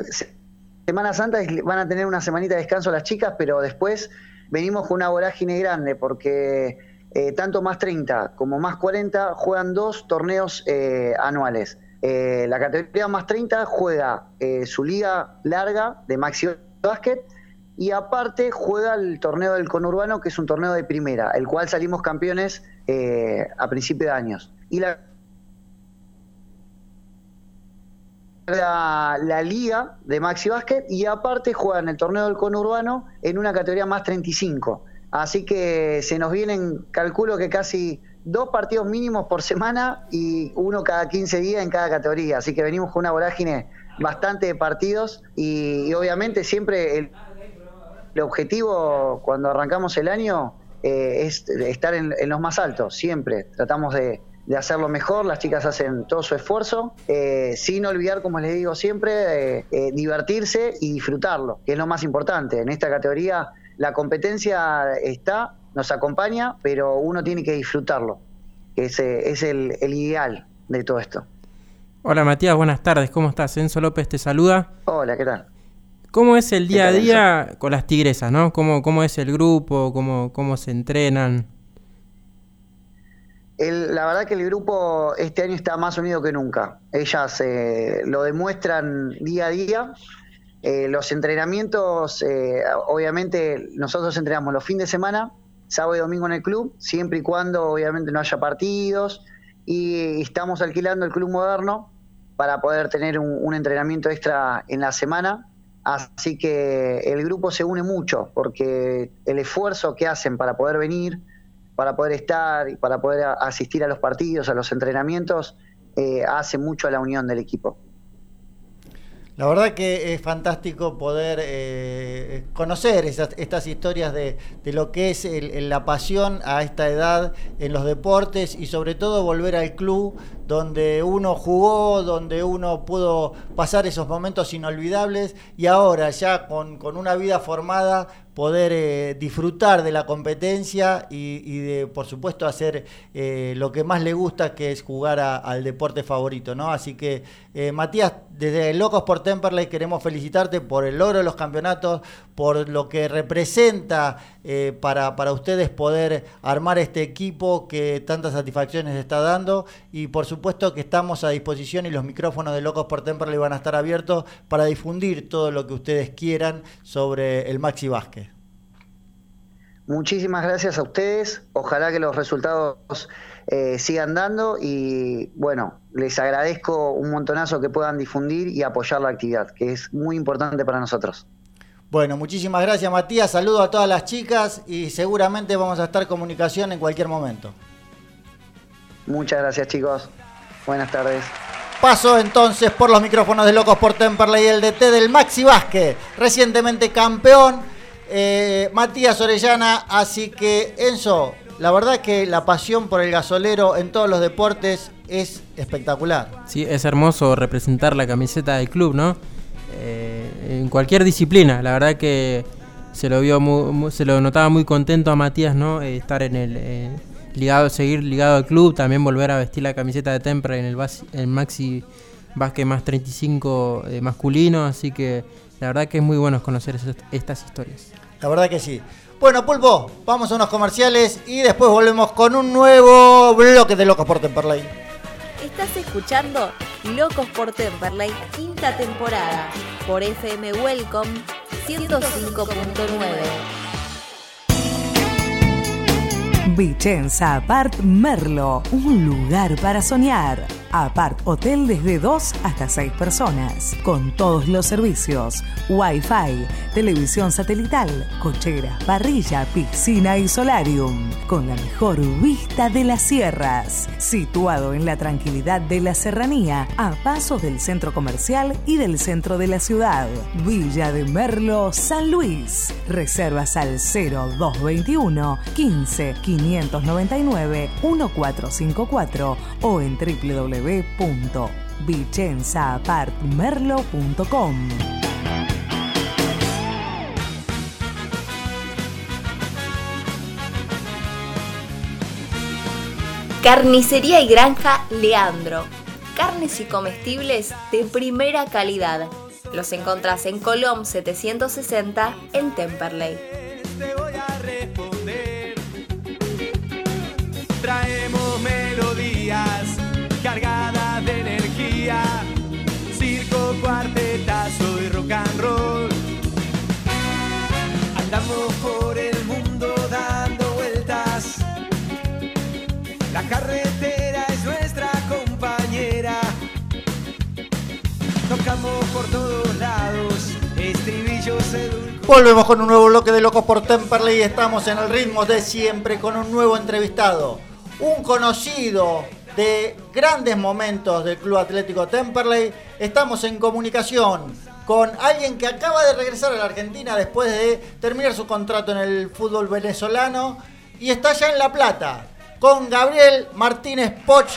Semana Santa, van a tener una semanita de descanso las chicas, pero después venimos con una vorágine grande, porque eh, tanto más treinta como más cuarenta juegan dos torneos eh, anuales. Eh, la categoría más treinta juega eh, su liga larga de Maxi Básquet, y aparte juega el torneo del conurbano, que es un torneo de primera, el cual salimos campeones eh, a principio de años. y la, la, la liga de Maxi Basket, y aparte juegan el torneo del conurbano en una categoría más treinta y cinco. Así que se nos vienen, calculo que casi dos partidos mínimos por semana y uno cada quince días en cada categoría. Así que venimos con una vorágine bastante de partidos y, y obviamente siempre el, el objetivo cuando arrancamos el año eh, es estar en, en los más altos, siempre. Tratamos de, de hacerlo mejor, las chicas hacen todo su esfuerzo, eh, sin olvidar, como les digo siempre, eh, eh, divertirse y disfrutarlo, que es lo más importante. En esta categoría la competencia está, nos acompaña, pero uno tiene que disfrutarlo. Ese es el, el ideal de todo esto. Hola Matías, buenas tardes, ¿cómo estás? Enzo López te saluda. Hola, ¿qué tal? ¿Cómo es el día a día con las tigresas, no? ¿Cómo, cómo es el grupo? ¿Cómo, cómo se entrenan? El, la verdad que el grupo este año está más unido que nunca. Ellas eh, lo demuestran día a día. Eh, los entrenamientos, eh, obviamente nosotros entrenamos los fines de semana, sábado y domingo en el club, siempre y cuando obviamente no haya partidos, y estamos alquilando el club moderno para poder tener un, un entrenamiento extra en la semana, así que el grupo se une mucho, porque el esfuerzo que hacen para poder venir, para poder estar y para poder asistir a los partidos, a los entrenamientos, eh, hace mucho a la unión del equipo. La verdad que es fantástico poder eh, conocer esas, estas historias de, de lo que es el, el, la pasión a esta edad en los deportes y sobre todo volver al club donde uno jugó, donde uno pudo pasar esos momentos inolvidables y ahora ya con, con una vida formada poder eh, disfrutar de la competencia y, y de, por supuesto, hacer eh, lo que más le gusta, que es jugar a, al deporte favorito, ¿no? Así que, eh, Matías, desde Locos por Temperley queremos felicitarte por el logro de los campeonatos, por lo que representa eh, para, para ustedes poder armar este equipo que tantas satisfacciones está dando y, por supuesto, que estamos a disposición y los micrófonos de Locos por Temperley van a estar abiertos para difundir todo lo que ustedes quieran sobre el Maxi Basket. Muchísimas gracias a ustedes, ojalá que los resultados eh, sigan dando y bueno, les agradezco un montonazo que puedan difundir y apoyar la actividad, que es muy importante para nosotros. Bueno, muchísimas gracias Matías, saludo a todas las chicas y seguramente vamos a estar en comunicación en cualquier momento. Muchas gracias chicos, buenas tardes. Pasó entonces por los micrófonos de Locos por Temperley, el D T del Maxi Basket, recientemente campeón. Eh, Matías Orellana, así que Enzo, la verdad que la pasión por el gasolero en todos los deportes es espectacular. Sí, es hermoso representar la camiseta del club, ¿no? Eh, en cualquier disciplina, la verdad que se lo vio, muy, muy, se lo notaba muy contento a Matías, ¿no? Eh, estar en el eh, ligado, seguir ligado al club, también volver a vestir la camiseta de Temperley en el, bas, el Maxi Basket más treinta y cinco eh, masculino, así que la verdad que es muy bueno conocer estas historias. La verdad que sí. Bueno, Pulpo, vamos a unos comerciales y después volvemos con un nuevo bloque de Locos por Temperley. Estás escuchando Locos por Temperley, quinta temporada, por F M Welcome ciento cinco punto nueve. Vicenza Apart Merlo, un lugar para soñar. Apart Hotel desde dos hasta seis personas, con todos los servicios, Wi-Fi, televisión satelital, cochera, parrilla, piscina y solarium, con la mejor vista de las sierras, situado en la tranquilidad de la serranía, a pasos del centro comercial y del centro de la ciudad. Villa de Merlo, San Luis. Reservas al cero dos dos uno, uno cinco, cinco nueve nueve, uno cuatro cinco cuatro o en doble u doble u doble u punto vicenza apart merlo punto com. Carnicería y Granja Leandro. Carnes y comestibles de primera calidad. Los encontrás en Colón setecientos sesenta en Temperley. Te voy a responder. Traemos melodías cargada de energía, circo, cuartetazo y rock and roll. Andamos por el mundo dando vueltas, la carretera es nuestra. estamos por todos lados, estribillos edulcorados. Volvemos con un nuevo bloque de Locos por Temperley y estamos en el ritmo de siempre con un nuevo entrevistado. Un conocido de grandes momentos del Club Atlético Temperley. Estamos en comunicación con alguien que acaba de regresar a la Argentina después de terminar su contrato en el fútbol venezolano y está ya en La Plata, con Gabriel Martínez Poch.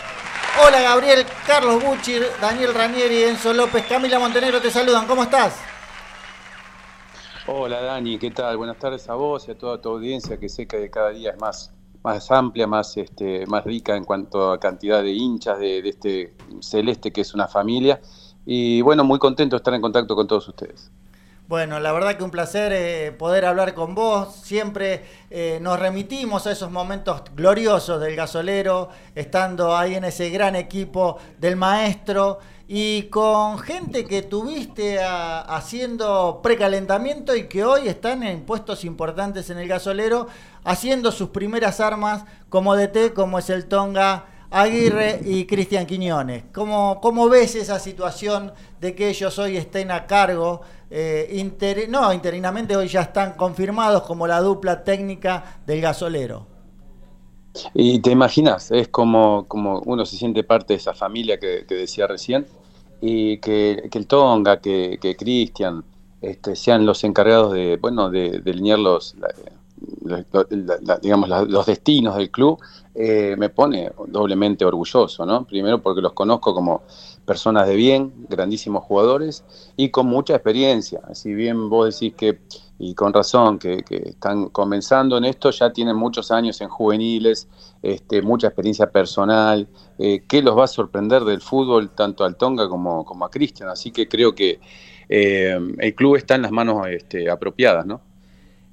Hola Gabriel, Carlos Bucci, Daniel Ranieri, Enzo López, Camila Montenegro te saludan, ¿cómo estás? Hola Dani, ¿qué tal? Buenas tardes a vos y a toda tu audiencia que sé que cada día es más más amplia, más este, más rica en cuanto a cantidad de hinchas de, de este celeste que es una familia. Y bueno, muy contento de estar en contacto con todos ustedes. Bueno, la verdad que un placer eh, poder hablar con vos. Siempre eh, nos remitimos a esos momentos gloriosos del gasolero, estando ahí en ese gran equipo del maestro y con gente que tuviste a, haciendo precalentamiento y que hoy están en puestos importantes en el gasolero, haciendo sus primeras armas como D T, como es el Tonga Aguirre y Cristian Quiñones. ¿Cómo, cómo ves esa situación de que ellos hoy estén a cargo? Eh, inter, no, interinamente hoy ya están confirmados como la dupla técnica del gasolero. Y te imaginas, es como, como uno se siente parte de esa familia que, que decía recién, y que, que el Tonga, que, que Cristian este, sean los encargados de, bueno, de delinear los... La, La, la, la, digamos, la, los destinos del club, eh, me pone doblemente orgulloso, ¿no? Primero porque los conozco como personas de bien, grandísimos jugadores y con mucha experiencia. Si bien vos decís que, y con razón, que, que están comenzando en esto, ya tienen muchos años en juveniles, este, mucha experiencia personal, eh, que los va a sorprender del fútbol tanto al Tonga como, como a Cristian. Así que creo que eh, el club está en las manos este, apropiadas, ¿no?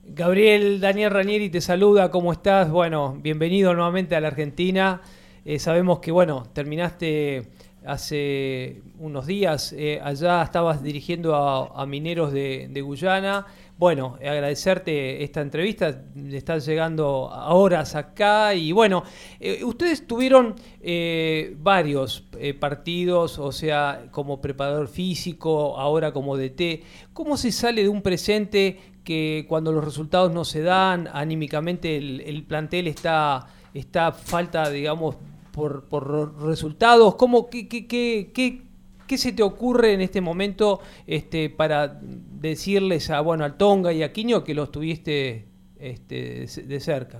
Gabriel, Daniel Ranieri te saluda, ¿cómo estás? Bueno, bienvenido nuevamente a la Argentina. Eh, sabemos que, bueno, terminaste hace unos días, eh, allá estabas dirigiendo a, a Mineros de, de Guyana. Bueno, agradecerte esta entrevista, estás llegando a horas acá. Y bueno, eh, ustedes tuvieron eh, varios eh, partidos, o sea, como preparador físico, ahora como D T. ¿Cómo se sale de un presente que cuando los resultados no se dan, anímicamente el, el plantel está, está falta, digamos, por, por resultados? ¿Cómo, qué, qué, qué, qué, qué se te ocurre en este momento este, para decirles a bueno al Tonga y a Quiño que los tuviste este, de cerca?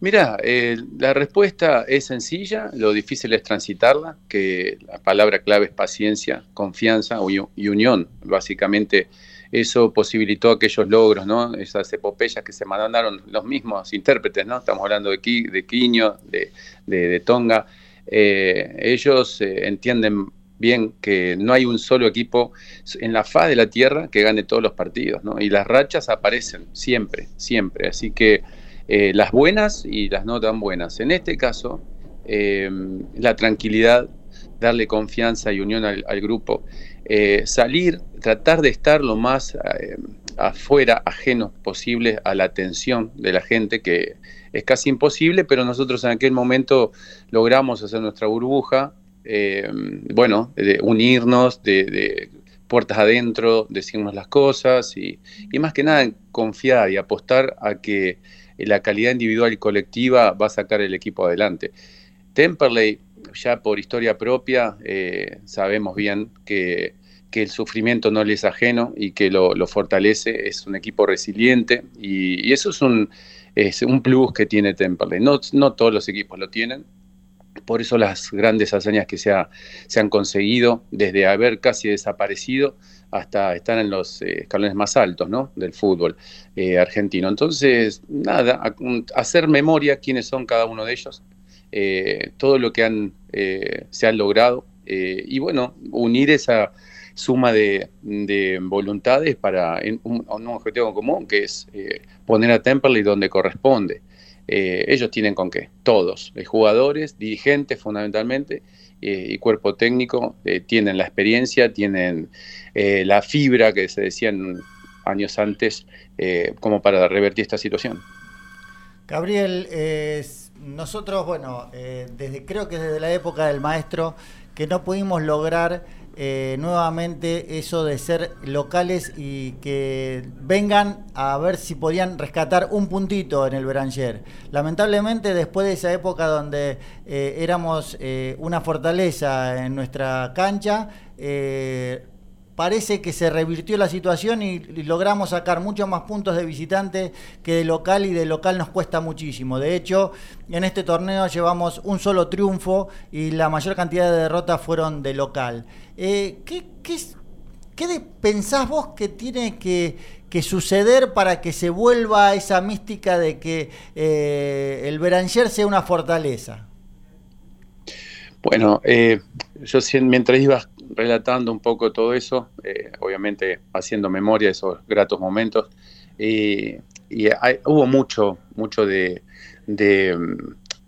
Mirá, eh, la respuesta es sencilla, lo difícil es transitarla, que la palabra clave es paciencia, confianza y unión. Básicamente eso posibilitó aquellos logros, ¿no? Esas epopeyas que se mandaron los mismos intérpretes, ¿no? Estamos hablando de, Qui, de Quiño, de, de, de Tonga. Eh, ellos eh, entienden bien que no hay un solo equipo en la faz de la tierra que gane todos los partidos, ¿no? Y las rachas aparecen siempre, siempre. Así que eh, las buenas y las no tan buenas. En este caso, eh, la tranquilidad, darle confianza y unión al, al grupo, eh, salir, tratar de estar lo más eh, afuera, ajenos posible a la atención de la gente, que es casi imposible, pero nosotros en aquel momento logramos hacer nuestra burbuja, eh, bueno, de unirnos, de, de puertas adentro, decirnos las cosas y, y más que nada confiar y apostar a que la calidad individual y colectiva va a sacar el equipo adelante. Temperley, ya por historia propia, eh, sabemos bien que, que el sufrimiento no le es ajeno y que lo, lo fortalece, es un equipo resiliente y, y eso es un, es un plus que tiene Temperley. No, no todos los equipos lo tienen, por eso las grandes hazañas que se, ha, se han conseguido desde haber casi desaparecido hasta estar en los eh, escalones más altos, ¿no? Del fútbol eh, argentino. Entonces, nada, a, a hacer memoria quiénes son cada uno de ellos, Eh, todo lo que han eh, se han logrado eh, y bueno, unir esa suma de, de voluntades para en un, un objetivo común que es eh, poner a Temperley donde corresponde. Eh, ellos tienen con qué, todos, eh, jugadores, dirigentes fundamentalmente eh, y cuerpo técnico, eh, tienen la experiencia, tienen eh, la fibra que se decían años antes eh, como para revertir esta situación. Gabriel, eh, nosotros, bueno, eh, desde creo que desde la época del maestro que no pudimos lograr eh, nuevamente eso de ser locales y que vengan a ver si podían rescatar un puntito en el Beranger. Lamentablemente, después de esa época donde eh, éramos eh, una fortaleza en nuestra cancha, eh, parece que se revirtió la situación y, y logramos sacar muchos más puntos de visitante que de local, y de local nos cuesta muchísimo. De hecho, en este torneo llevamos un solo triunfo y la mayor cantidad de derrotas fueron de local. Eh, ¿qué, qué, qué de, pensás vos que tiene que, que suceder para que se vuelva esa mística de que eh, el Beranger sea una fortaleza? Bueno, eh, yo mientras ibas relatando un poco todo eso, eh, obviamente haciendo memoria de esos gratos momentos, eh, y hay, hubo mucho, mucho de, de,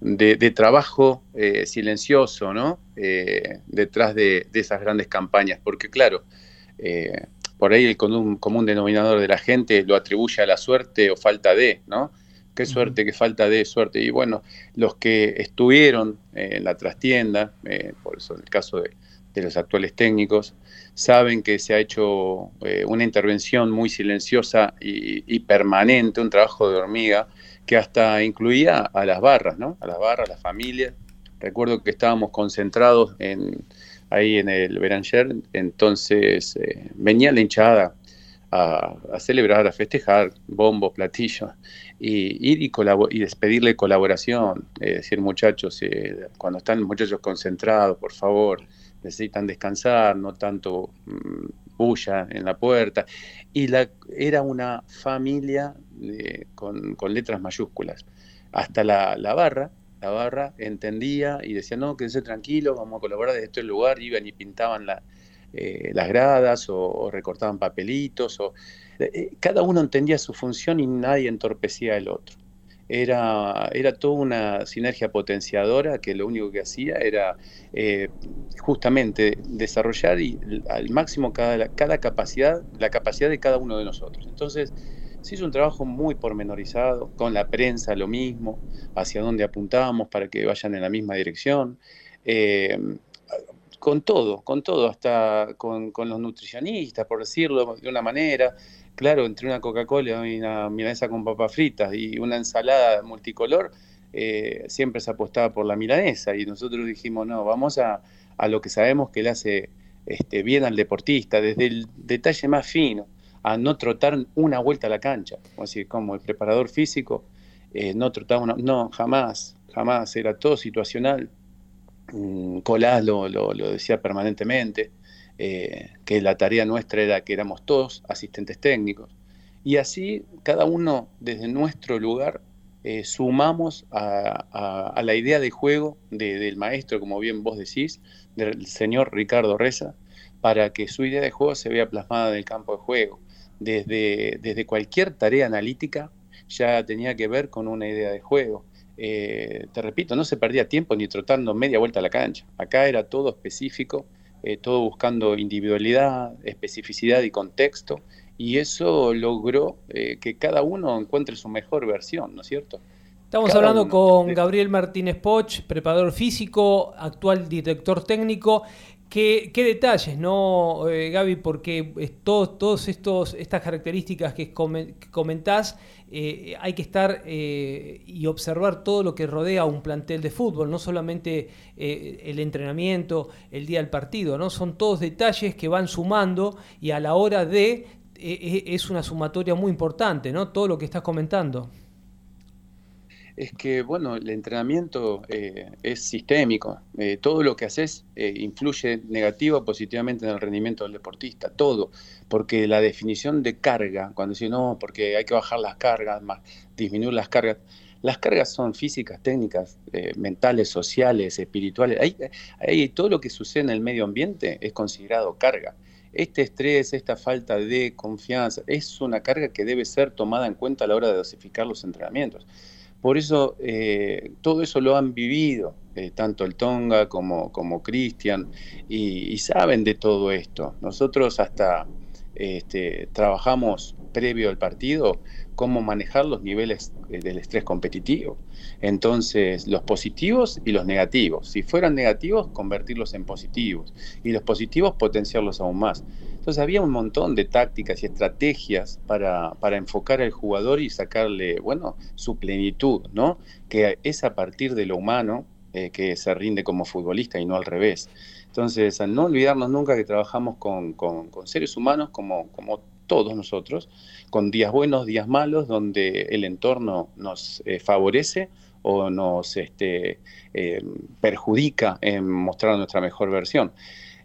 de, de trabajo eh, silencioso, ¿no? Eh, detrás de, de esas grandes campañas, porque claro, eh, por ahí el común, común denominador de la gente lo atribuye a la suerte o falta de, ¿no? Qué suerte, qué falta de suerte. Y bueno, los que estuvieron eh, en la trastienda, eh, por eso en el caso de, de los actuales técnicos, saben que se ha hecho eh, una intervención muy silenciosa y, y permanente, un trabajo de hormiga que hasta incluía a las barras, ¿no? A las barras, a las familias. Recuerdo que estábamos concentrados en, ahí en el Beranger, entonces eh, venía la hinchada A, a celebrar, a festejar, bombos, platillos, y ir y, colabor- y pedirle colaboración, eh, decir muchachos, eh, cuando están muchachos concentrados, por favor, necesitan descansar, no tanto mmm, bulla en la puerta. Y la, era una familia eh, con, con letras mayúsculas, hasta la, la barra, la barra entendía y decía, no, quédense tranquilos, vamos a colaborar desde este lugar, iban y pintaban la... Eh, las gradas o, o recortaban papelitos o, eh, cada uno entendía su función y nadie entorpecía al otro. Era, era toda una sinergia potenciadora que lo único que hacía era eh, justamente desarrollar y, al máximo cada, cada capacidad, la capacidad de cada uno de nosotros. Entonces se hizo un trabajo muy pormenorizado, con la prensa lo mismo, hacia dónde apuntábamos para que vayan en la misma dirección. eh, Con todo, con todo, hasta con, con los nutricionistas, por decirlo de una manera. Claro, entre una Coca-Cola y una milanesa con papas fritas y una ensalada multicolor, eh, siempre se apostaba por la milanesa. Y nosotros dijimos, no, vamos a, a lo que sabemos que le hace este, bien al deportista, desde el detalle más fino, a no trotar una vuelta a la cancha. O sea, como el preparador físico, eh, no trotaba una... No, jamás, jamás, era todo situacional. Colás lo, lo, lo decía permanentemente, eh, que la tarea nuestra era que éramos todos asistentes técnicos. Y así, cada uno desde nuestro lugar, eh, sumamos a, a, a la idea de juego de, del maestro, como bien vos decís, del señor Ricardo Reza, para que su idea de juego se vea plasmada en el campo de juego. Desde, desde cualquier tarea analítica ya tenía que ver con una idea de juego. Eh, te repito, no se perdía tiempo ni trotando media vuelta a la cancha. Acá era todo específico, eh, todo buscando individualidad, especificidad y contexto, y eso logró eh, que cada uno encuentre su mejor versión, ¿no es cierto? Estamos cada hablando uno... con Gabriel Martínez Poch, preparador físico, actual director técnico. Qué, qué detalles, ¿no, eh, Gaby? Porque todos todos estos estas características que comentás, eh, hay que estar eh, y observar todo lo que rodea a un plantel de fútbol, no solamente eh, el entrenamiento, el día del partido, ¿no? Son todos detalles que van sumando y a la hora de eh, es una sumatoria muy importante, ¿no? Todo lo que estás comentando. Es que, bueno, el entrenamiento eh, es sistémico. Eh, todo lo que haces eh, influye negativa o positivamente en el rendimiento del deportista. Todo. Porque la definición de carga, cuando decís, no, porque hay que bajar las cargas, más disminuir las cargas. Las cargas son físicas, técnicas, eh, mentales, sociales, espirituales. Ahí, ahí todo lo que sucede en el medio ambiente es considerado carga. Este estrés, esta falta de confianza, es una carga que debe ser tomada en cuenta a la hora de dosificar los entrenamientos. Por eso, eh, todo eso lo han vivido, eh, tanto el Tonga como, como Cristian, y, y saben de todo esto. Nosotros hasta este, trabajamos previo al partido cómo manejar los niveles del estrés competitivo. Entonces, los positivos y los negativos. Si fueran negativos, convertirlos en positivos. Y los positivos, potenciarlos aún más. Entonces, había un montón de tácticas y estrategias para, para enfocar al jugador y sacarle, bueno, su plenitud, ¿no? Que es a partir de lo humano eh, que se rinde como futbolista y no al revés. Entonces, a no olvidarnos nunca que trabajamos con, con, con seres humanos como, como todos nosotros, con días buenos, días malos, donde el entorno nos eh, favorece o nos este, eh, perjudica en mostrar nuestra mejor versión.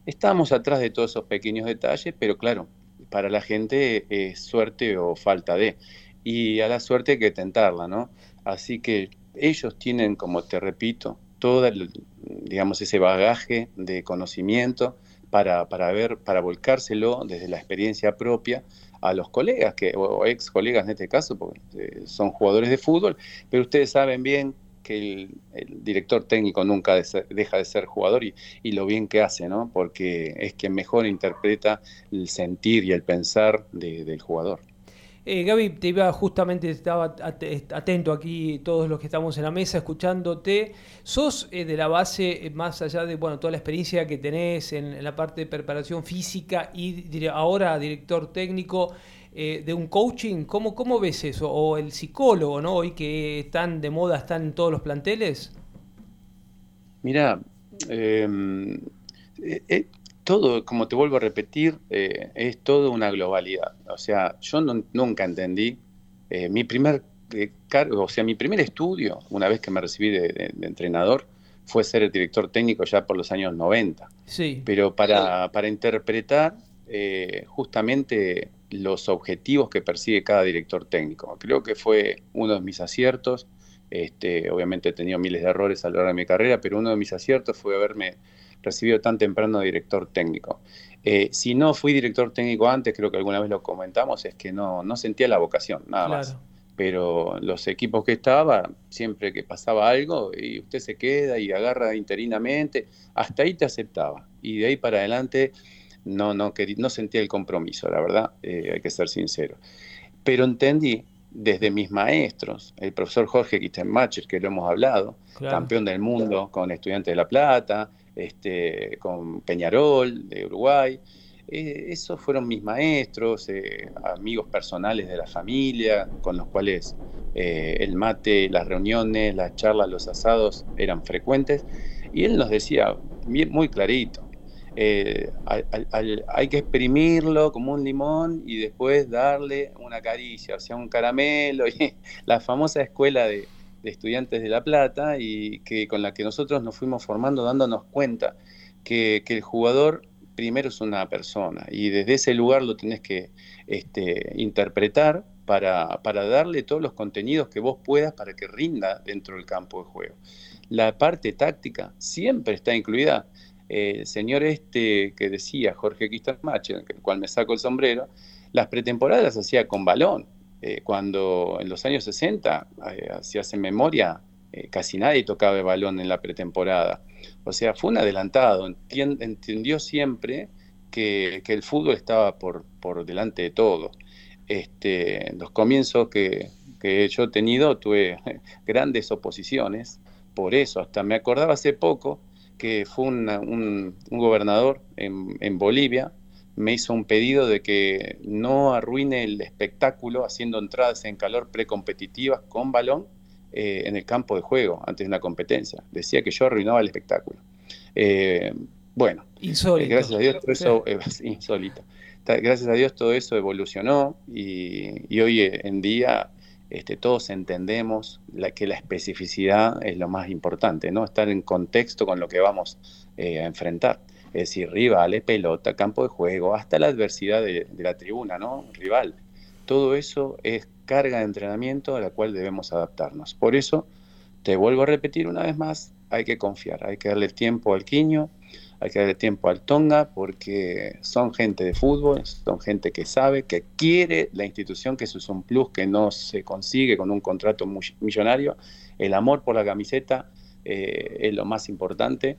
Estábamos atrás de todos esos pequeños detalles, pero claro, para la gente es suerte o falta de. Y a la suerte hay que tentarla, ¿no? Así que ellos tienen, como te repito, todo el, digamos, ese bagaje de conocimiento para, para ver, para volcárselo desde la experiencia propia a los colegas, que, o ex colegas en este caso, porque son jugadores de fútbol, pero ustedes saben bien que el, el director técnico nunca de ser, deja de ser jugador y, y lo bien que hace, ¿no? Porque es quien mejor interpreta el sentir y el pensar de, del jugador. Eh, Gaby, te iba justamente, estaba atento aquí todos los que estamos en la mesa escuchándote. Sos eh, de la base, eh, más allá de bueno toda la experiencia que tenés en, en la parte de preparación física y dire, ahora director técnico eh, de un coaching. ¿Cómo, cómo ves eso? O el psicólogo, ¿no? Hoy que están de moda, están en todos los planteles. Mirá, eh, eh, eh. Todo, como te vuelvo a repetir, eh, es todo una globalidad. O sea, yo no, nunca entendí eh, mi primer eh, cargo, o sea, mi primer estudio, una vez que me recibí de, de, de entrenador, fue ser el director técnico ya por los años noventa. Sí. Pero para, para interpretar eh, justamente los objetivos que persigue cada director técnico. Creo que fue uno de mis aciertos. Este, obviamente he tenido miles de errores a lo largo de mi carrera, pero uno de mis aciertos fue haberme recibido tan temprano de director técnico. Eh, si no fui director técnico antes, creo que alguna vez lo comentamos, es que no, no sentía la vocación, nada claro. más. Pero los equipos que estaba, siempre que pasaba algo, y usted se queda y agarra interinamente, hasta ahí te aceptaba. Y de ahí para adelante no, no, quería, no sentía el compromiso, la verdad, eh, hay que ser sincero. Pero entendí desde mis maestros, el profesor Jorge Kittenmacher, que lo hemos hablado, claro. campeón del mundo claro. con Estudiantes de La Plata, Este, con Peñarol de Uruguay, eh, esos fueron mis maestros, eh, amigos personales de la familia, con los cuales eh, el mate, las reuniones, las charlas, los asados eran frecuentes, y él nos decía muy clarito, eh, al, al, hay que exprimirlo como un limón y después darle una caricia, o sea, un caramelo, y la famosa escuela de de Estudiantes de La Plata, y que con la que nosotros nos fuimos formando, dándonos cuenta que, que el jugador primero es una persona, y desde ese lugar lo tenés que este, interpretar para, para darle todos los contenidos que vos puedas para que rinda dentro del campo de juego. La parte táctica siempre está incluida. El señor este que decía, Jorge Kittenmacher, el cual me saco el sombrero, las pretemporadas las hacía con balón. Eh, cuando en los años sesenta, eh, si hace memoria, eh, casi nadie tocaba el balón en la pretemporada. O sea, fue un adelantado. Entien, entendió siempre que, que el fútbol estaba por, por delante de todo. Este, los comienzos que, que yo he tenido, tuve grandes oposiciones. Por eso, hasta me acordaba hace poco que fue una, un, un gobernador en, en Bolivia, me hizo un pedido de que no arruine el espectáculo haciendo entradas en calor precompetitivas con balón eh, en el campo de juego antes de una competencia. Decía que yo arruinaba el espectáculo. Eh, bueno, insólito. Eh, gracias a Dios todo eso eh, insólito. Gracias a Dios todo eso evolucionó y, y hoy en día este, todos entendemos la, que la especificidad es lo más importante, ¿no? Estar en contexto con lo que vamos eh, a enfrentar. Es decir, rivales, pelota, campo de juego, hasta la adversidad de, de la tribuna, ¿no? Rival. Todo eso es carga de entrenamiento a la cual debemos adaptarnos. Por eso, te vuelvo a repetir una vez más, hay que confiar, hay que darle tiempo al Quiño, hay que darle tiempo al Tonga, porque son gente de fútbol, son gente que sabe, que quiere la institución, que eso es un plus que no se consigue con un contrato millonario. El amor por la camiseta eh, es lo más importante.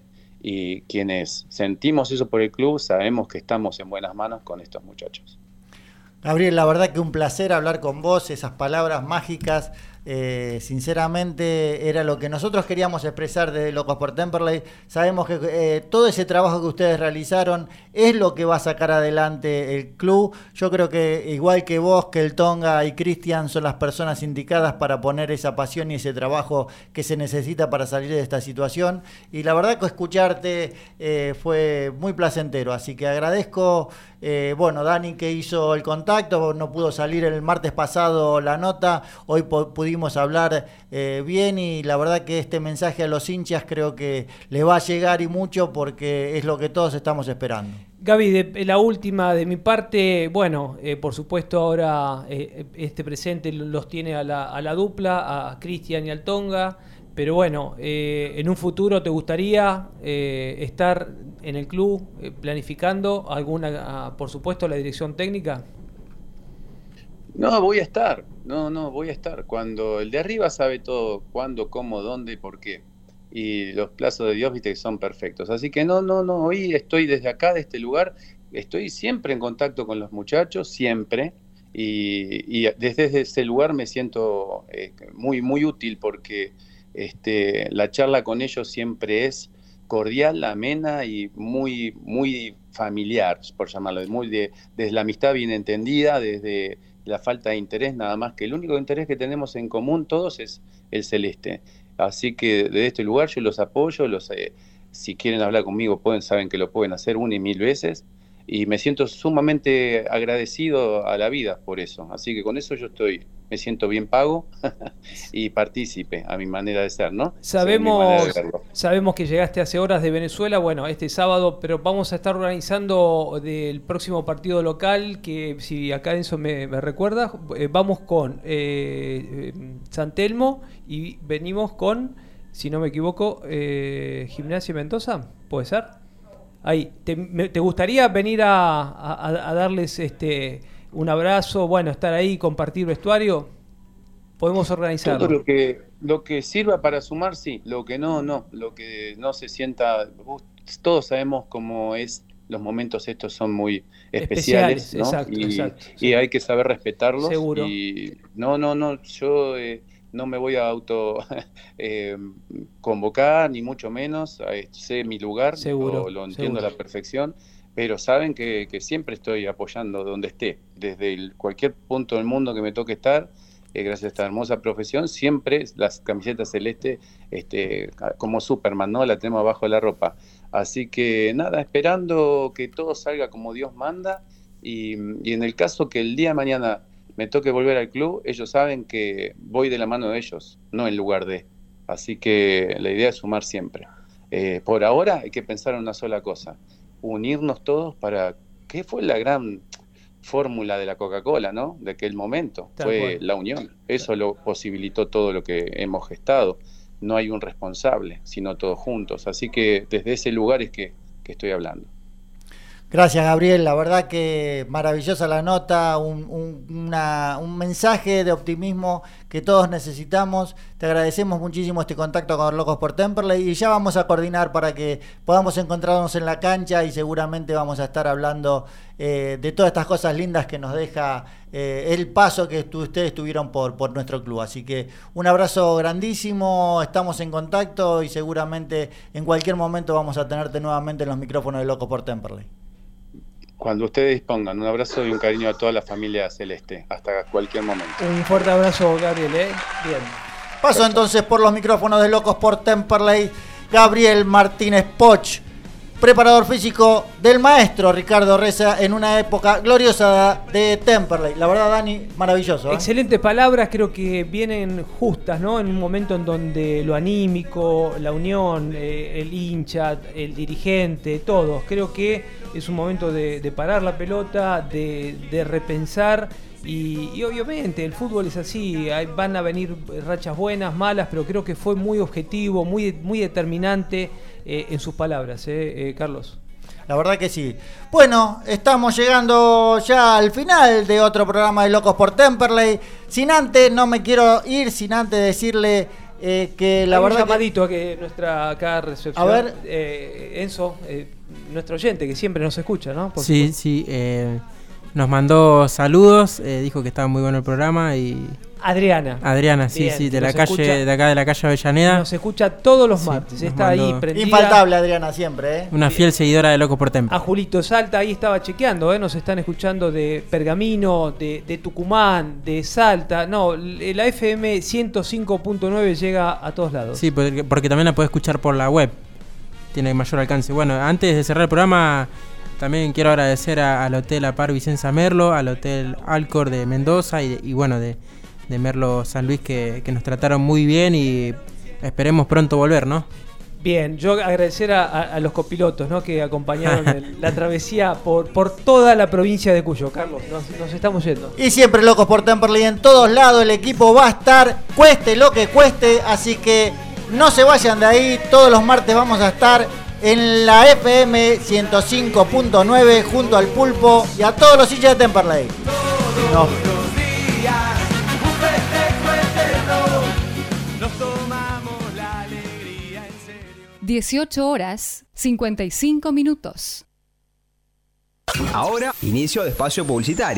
Y quienes sentimos eso por el club sabemos que estamos en buenas manos con estos muchachos. Gabriel, la verdad que un placer hablar con vos, esas palabras mágicas, eh, sinceramente era lo que nosotros queríamos expresar de Locos por Temperley. Sabemos que eh, todo ese trabajo que ustedes realizaron es lo que va a sacar adelante el club. Yo creo que igual que vos, que el Tonga y Cristian son las personas indicadas para poner esa pasión y ese trabajo que se necesita para salir de esta situación. Y la verdad que escucharte eh, fue muy placentero, así que agradezco. Eh, bueno, Dani que hizo el contacto, no pudo salir el martes pasado la nota, hoy pudimos hablar eh, bien y la verdad que este mensaje a los hinchas creo que les va a llegar y mucho porque es lo que todos estamos esperando. Gaby, de, la última de mi parte, bueno, eh, por supuesto ahora eh, este presente los tiene a la, a la dupla, a Cristian y al Tonga, pero bueno, eh, en un futuro te gustaría eh, estar en el club eh, planificando alguna, por supuesto, la dirección técnica. No, voy a estar, no, no, voy a estar. Cuando el de arriba sabe todo, cuándo, cómo, dónde y por qué. Y los plazos de Dios, viste, que son perfectos. Así que no, no, no, hoy estoy desde acá, de este lugar, estoy siempre en contacto con los muchachos, siempre. Y, y desde ese lugar me siento eh, muy, muy útil porque este, la charla con ellos siempre es cordial, amena y muy, muy familiar, por llamarlo. Muy de, desde la amistad bien entendida, desde la falta de interés, nada más que el único interés que tenemos en común todos es el celeste. Así que desde este lugar yo los apoyo, los eh, si quieren hablar conmigo pueden, saben que lo pueden hacer una y mil veces y me siento sumamente agradecido a la vida por eso, así que con eso yo estoy, me siento bien pago y partícipe a mi manera de ser, ¿no? Sabemos, de sabemos que llegaste hace horas de Venezuela, bueno, este sábado, pero vamos a estar organizando del próximo partido local, que si acá Enzo me, me recuerda, eh, vamos con eh, San Telmo y venimos con, si no me equivoco, eh, Gimnasia Mendoza, ¿puede ser? Ahí, ¿te, me, te gustaría venir a, a, a darles este... un abrazo, bueno, estar ahí, compartir vestuario, podemos organizarlo. Todo lo que, lo que sirva para sumar, sí, lo que no, no, lo que no se sienta, todos sabemos cómo es, los momentos estos son muy especiales, especiales, ¿no? Exacto, y, exacto, y hay que saber respetarlos. Seguro. Y no, no, no, yo eh, no me voy a auto eh, convocar, ni mucho menos, eh, sé mi lugar, seguro, lo, lo entiendo seguro. A la perfección. Pero saben que, que siempre estoy apoyando donde esté, desde el, cualquier punto del mundo que me toque estar, eh, gracias a esta hermosa profesión, siempre las camisetas celeste, este, como Superman, ¿no? La tenemos abajo de la ropa. Así que nada, esperando que todo salga como Dios manda, y, y en el caso que el día de mañana me toque volver al club, ellos saben que voy de la mano de ellos, no en lugar de. Así que la idea es sumar siempre. Eh, por ahora hay que pensar en una sola cosa, unirnos todos para, ¿qué fue la gran fórmula de la Coca-Cola, no? De aquel momento, Tal fue cual. La unión, eso lo posibilitó todo lo que hemos gestado, no hay un responsable, sino todos juntos, así que desde ese lugar es que, que estoy hablando. Gracias, Gabriel, la verdad que maravillosa la nota, un, un, una, un mensaje de optimismo que todos necesitamos, te agradecemos muchísimo este contacto con Locos por Temperley y ya vamos a coordinar para que podamos encontrarnos en la cancha y seguramente vamos a estar hablando eh, de todas estas cosas lindas que nos deja eh, el paso que tu, ustedes tuvieron por, por nuestro club, así que un abrazo grandísimo, estamos en contacto y seguramente en cualquier momento vamos a tenerte nuevamente en los micrófonos de Locos por Temperley. Cuando ustedes dispongan, un abrazo y un cariño a toda la familia celeste, hasta cualquier momento. Un fuerte abrazo, Gabriel, ¿eh? Bien. Paso entonces por los micrófonos de Locos por Temperley, Gabriel Martínez Poch, preparador físico del maestro Ricardo Reza en una época gloriosa de Temperley. La verdad, Dani, maravilloso, ¿eh? Excelentes palabras, creo que vienen justas, ¿no? En un momento en donde lo anímico, la unión, eh, el hincha, el dirigente, todos. Creo que es un momento de, de parar la pelota, de, de repensar. Y, y obviamente el fútbol es así, hay, van a venir rachas buenas, malas, pero creo que fue muy objetivo, muy, muy determinante eh, en sus palabras, eh, eh, Carlos. La verdad que sí. Bueno, estamos llegando ya al final de otro programa de Locos por Temperley. Sin antes, no me quiero ir, sin antes decirle eh, que la hay verdad... Un llamadito que... que nuestra acá recepción, a ver. Eh, Enzo, eh, nuestro oyente que siempre nos escucha, ¿no? Por sí, supuesto. Sí, eh... Nos mandó saludos, eh, dijo que estaba muy bueno el programa y... Adriana. Adriana, sí, bien, sí, de la calle, escucha, de acá de la calle Avellaneda. Nos escucha todos los martes, sí, está ahí prendida. Infaltable Adriana siempre, ¿eh? Una fiel seguidora de Locos por Temperley. A Julito Salta, ahí estaba chequeando, ¿eh? Nos están escuchando de Pergamino, de, de Tucumán, de Salta. No, la F M ciento cinco punto nueve llega a todos lados. Sí, porque, porque también la podés escuchar por la web. Tiene mayor alcance. Bueno, antes de cerrar el programa... También quiero agradecer a, al Hotel Apart Vicenza Merlo, al Hotel Alcor de Mendoza y, de, y bueno, de, de Merlo San Luis, que, que nos trataron muy bien y esperemos pronto volver, ¿no? Bien, yo agradecer a, a, a los copilotos, ¿no? Que acompañaron el, la travesía por, por toda la provincia de Cuyo. Carlos, nos, nos estamos yendo. Y siempre Locos por Temperley en todos lados, el equipo va a estar, cueste lo que cueste, así que no se vayan de ahí, todos los martes vamos a estar... En la F M ciento cinco punto nueve junto al Pulpo y a todos los hinchas de Temperley. No. dieciocho horas cincuenta y cinco minutos. Ahora inicio de espacio publicitario.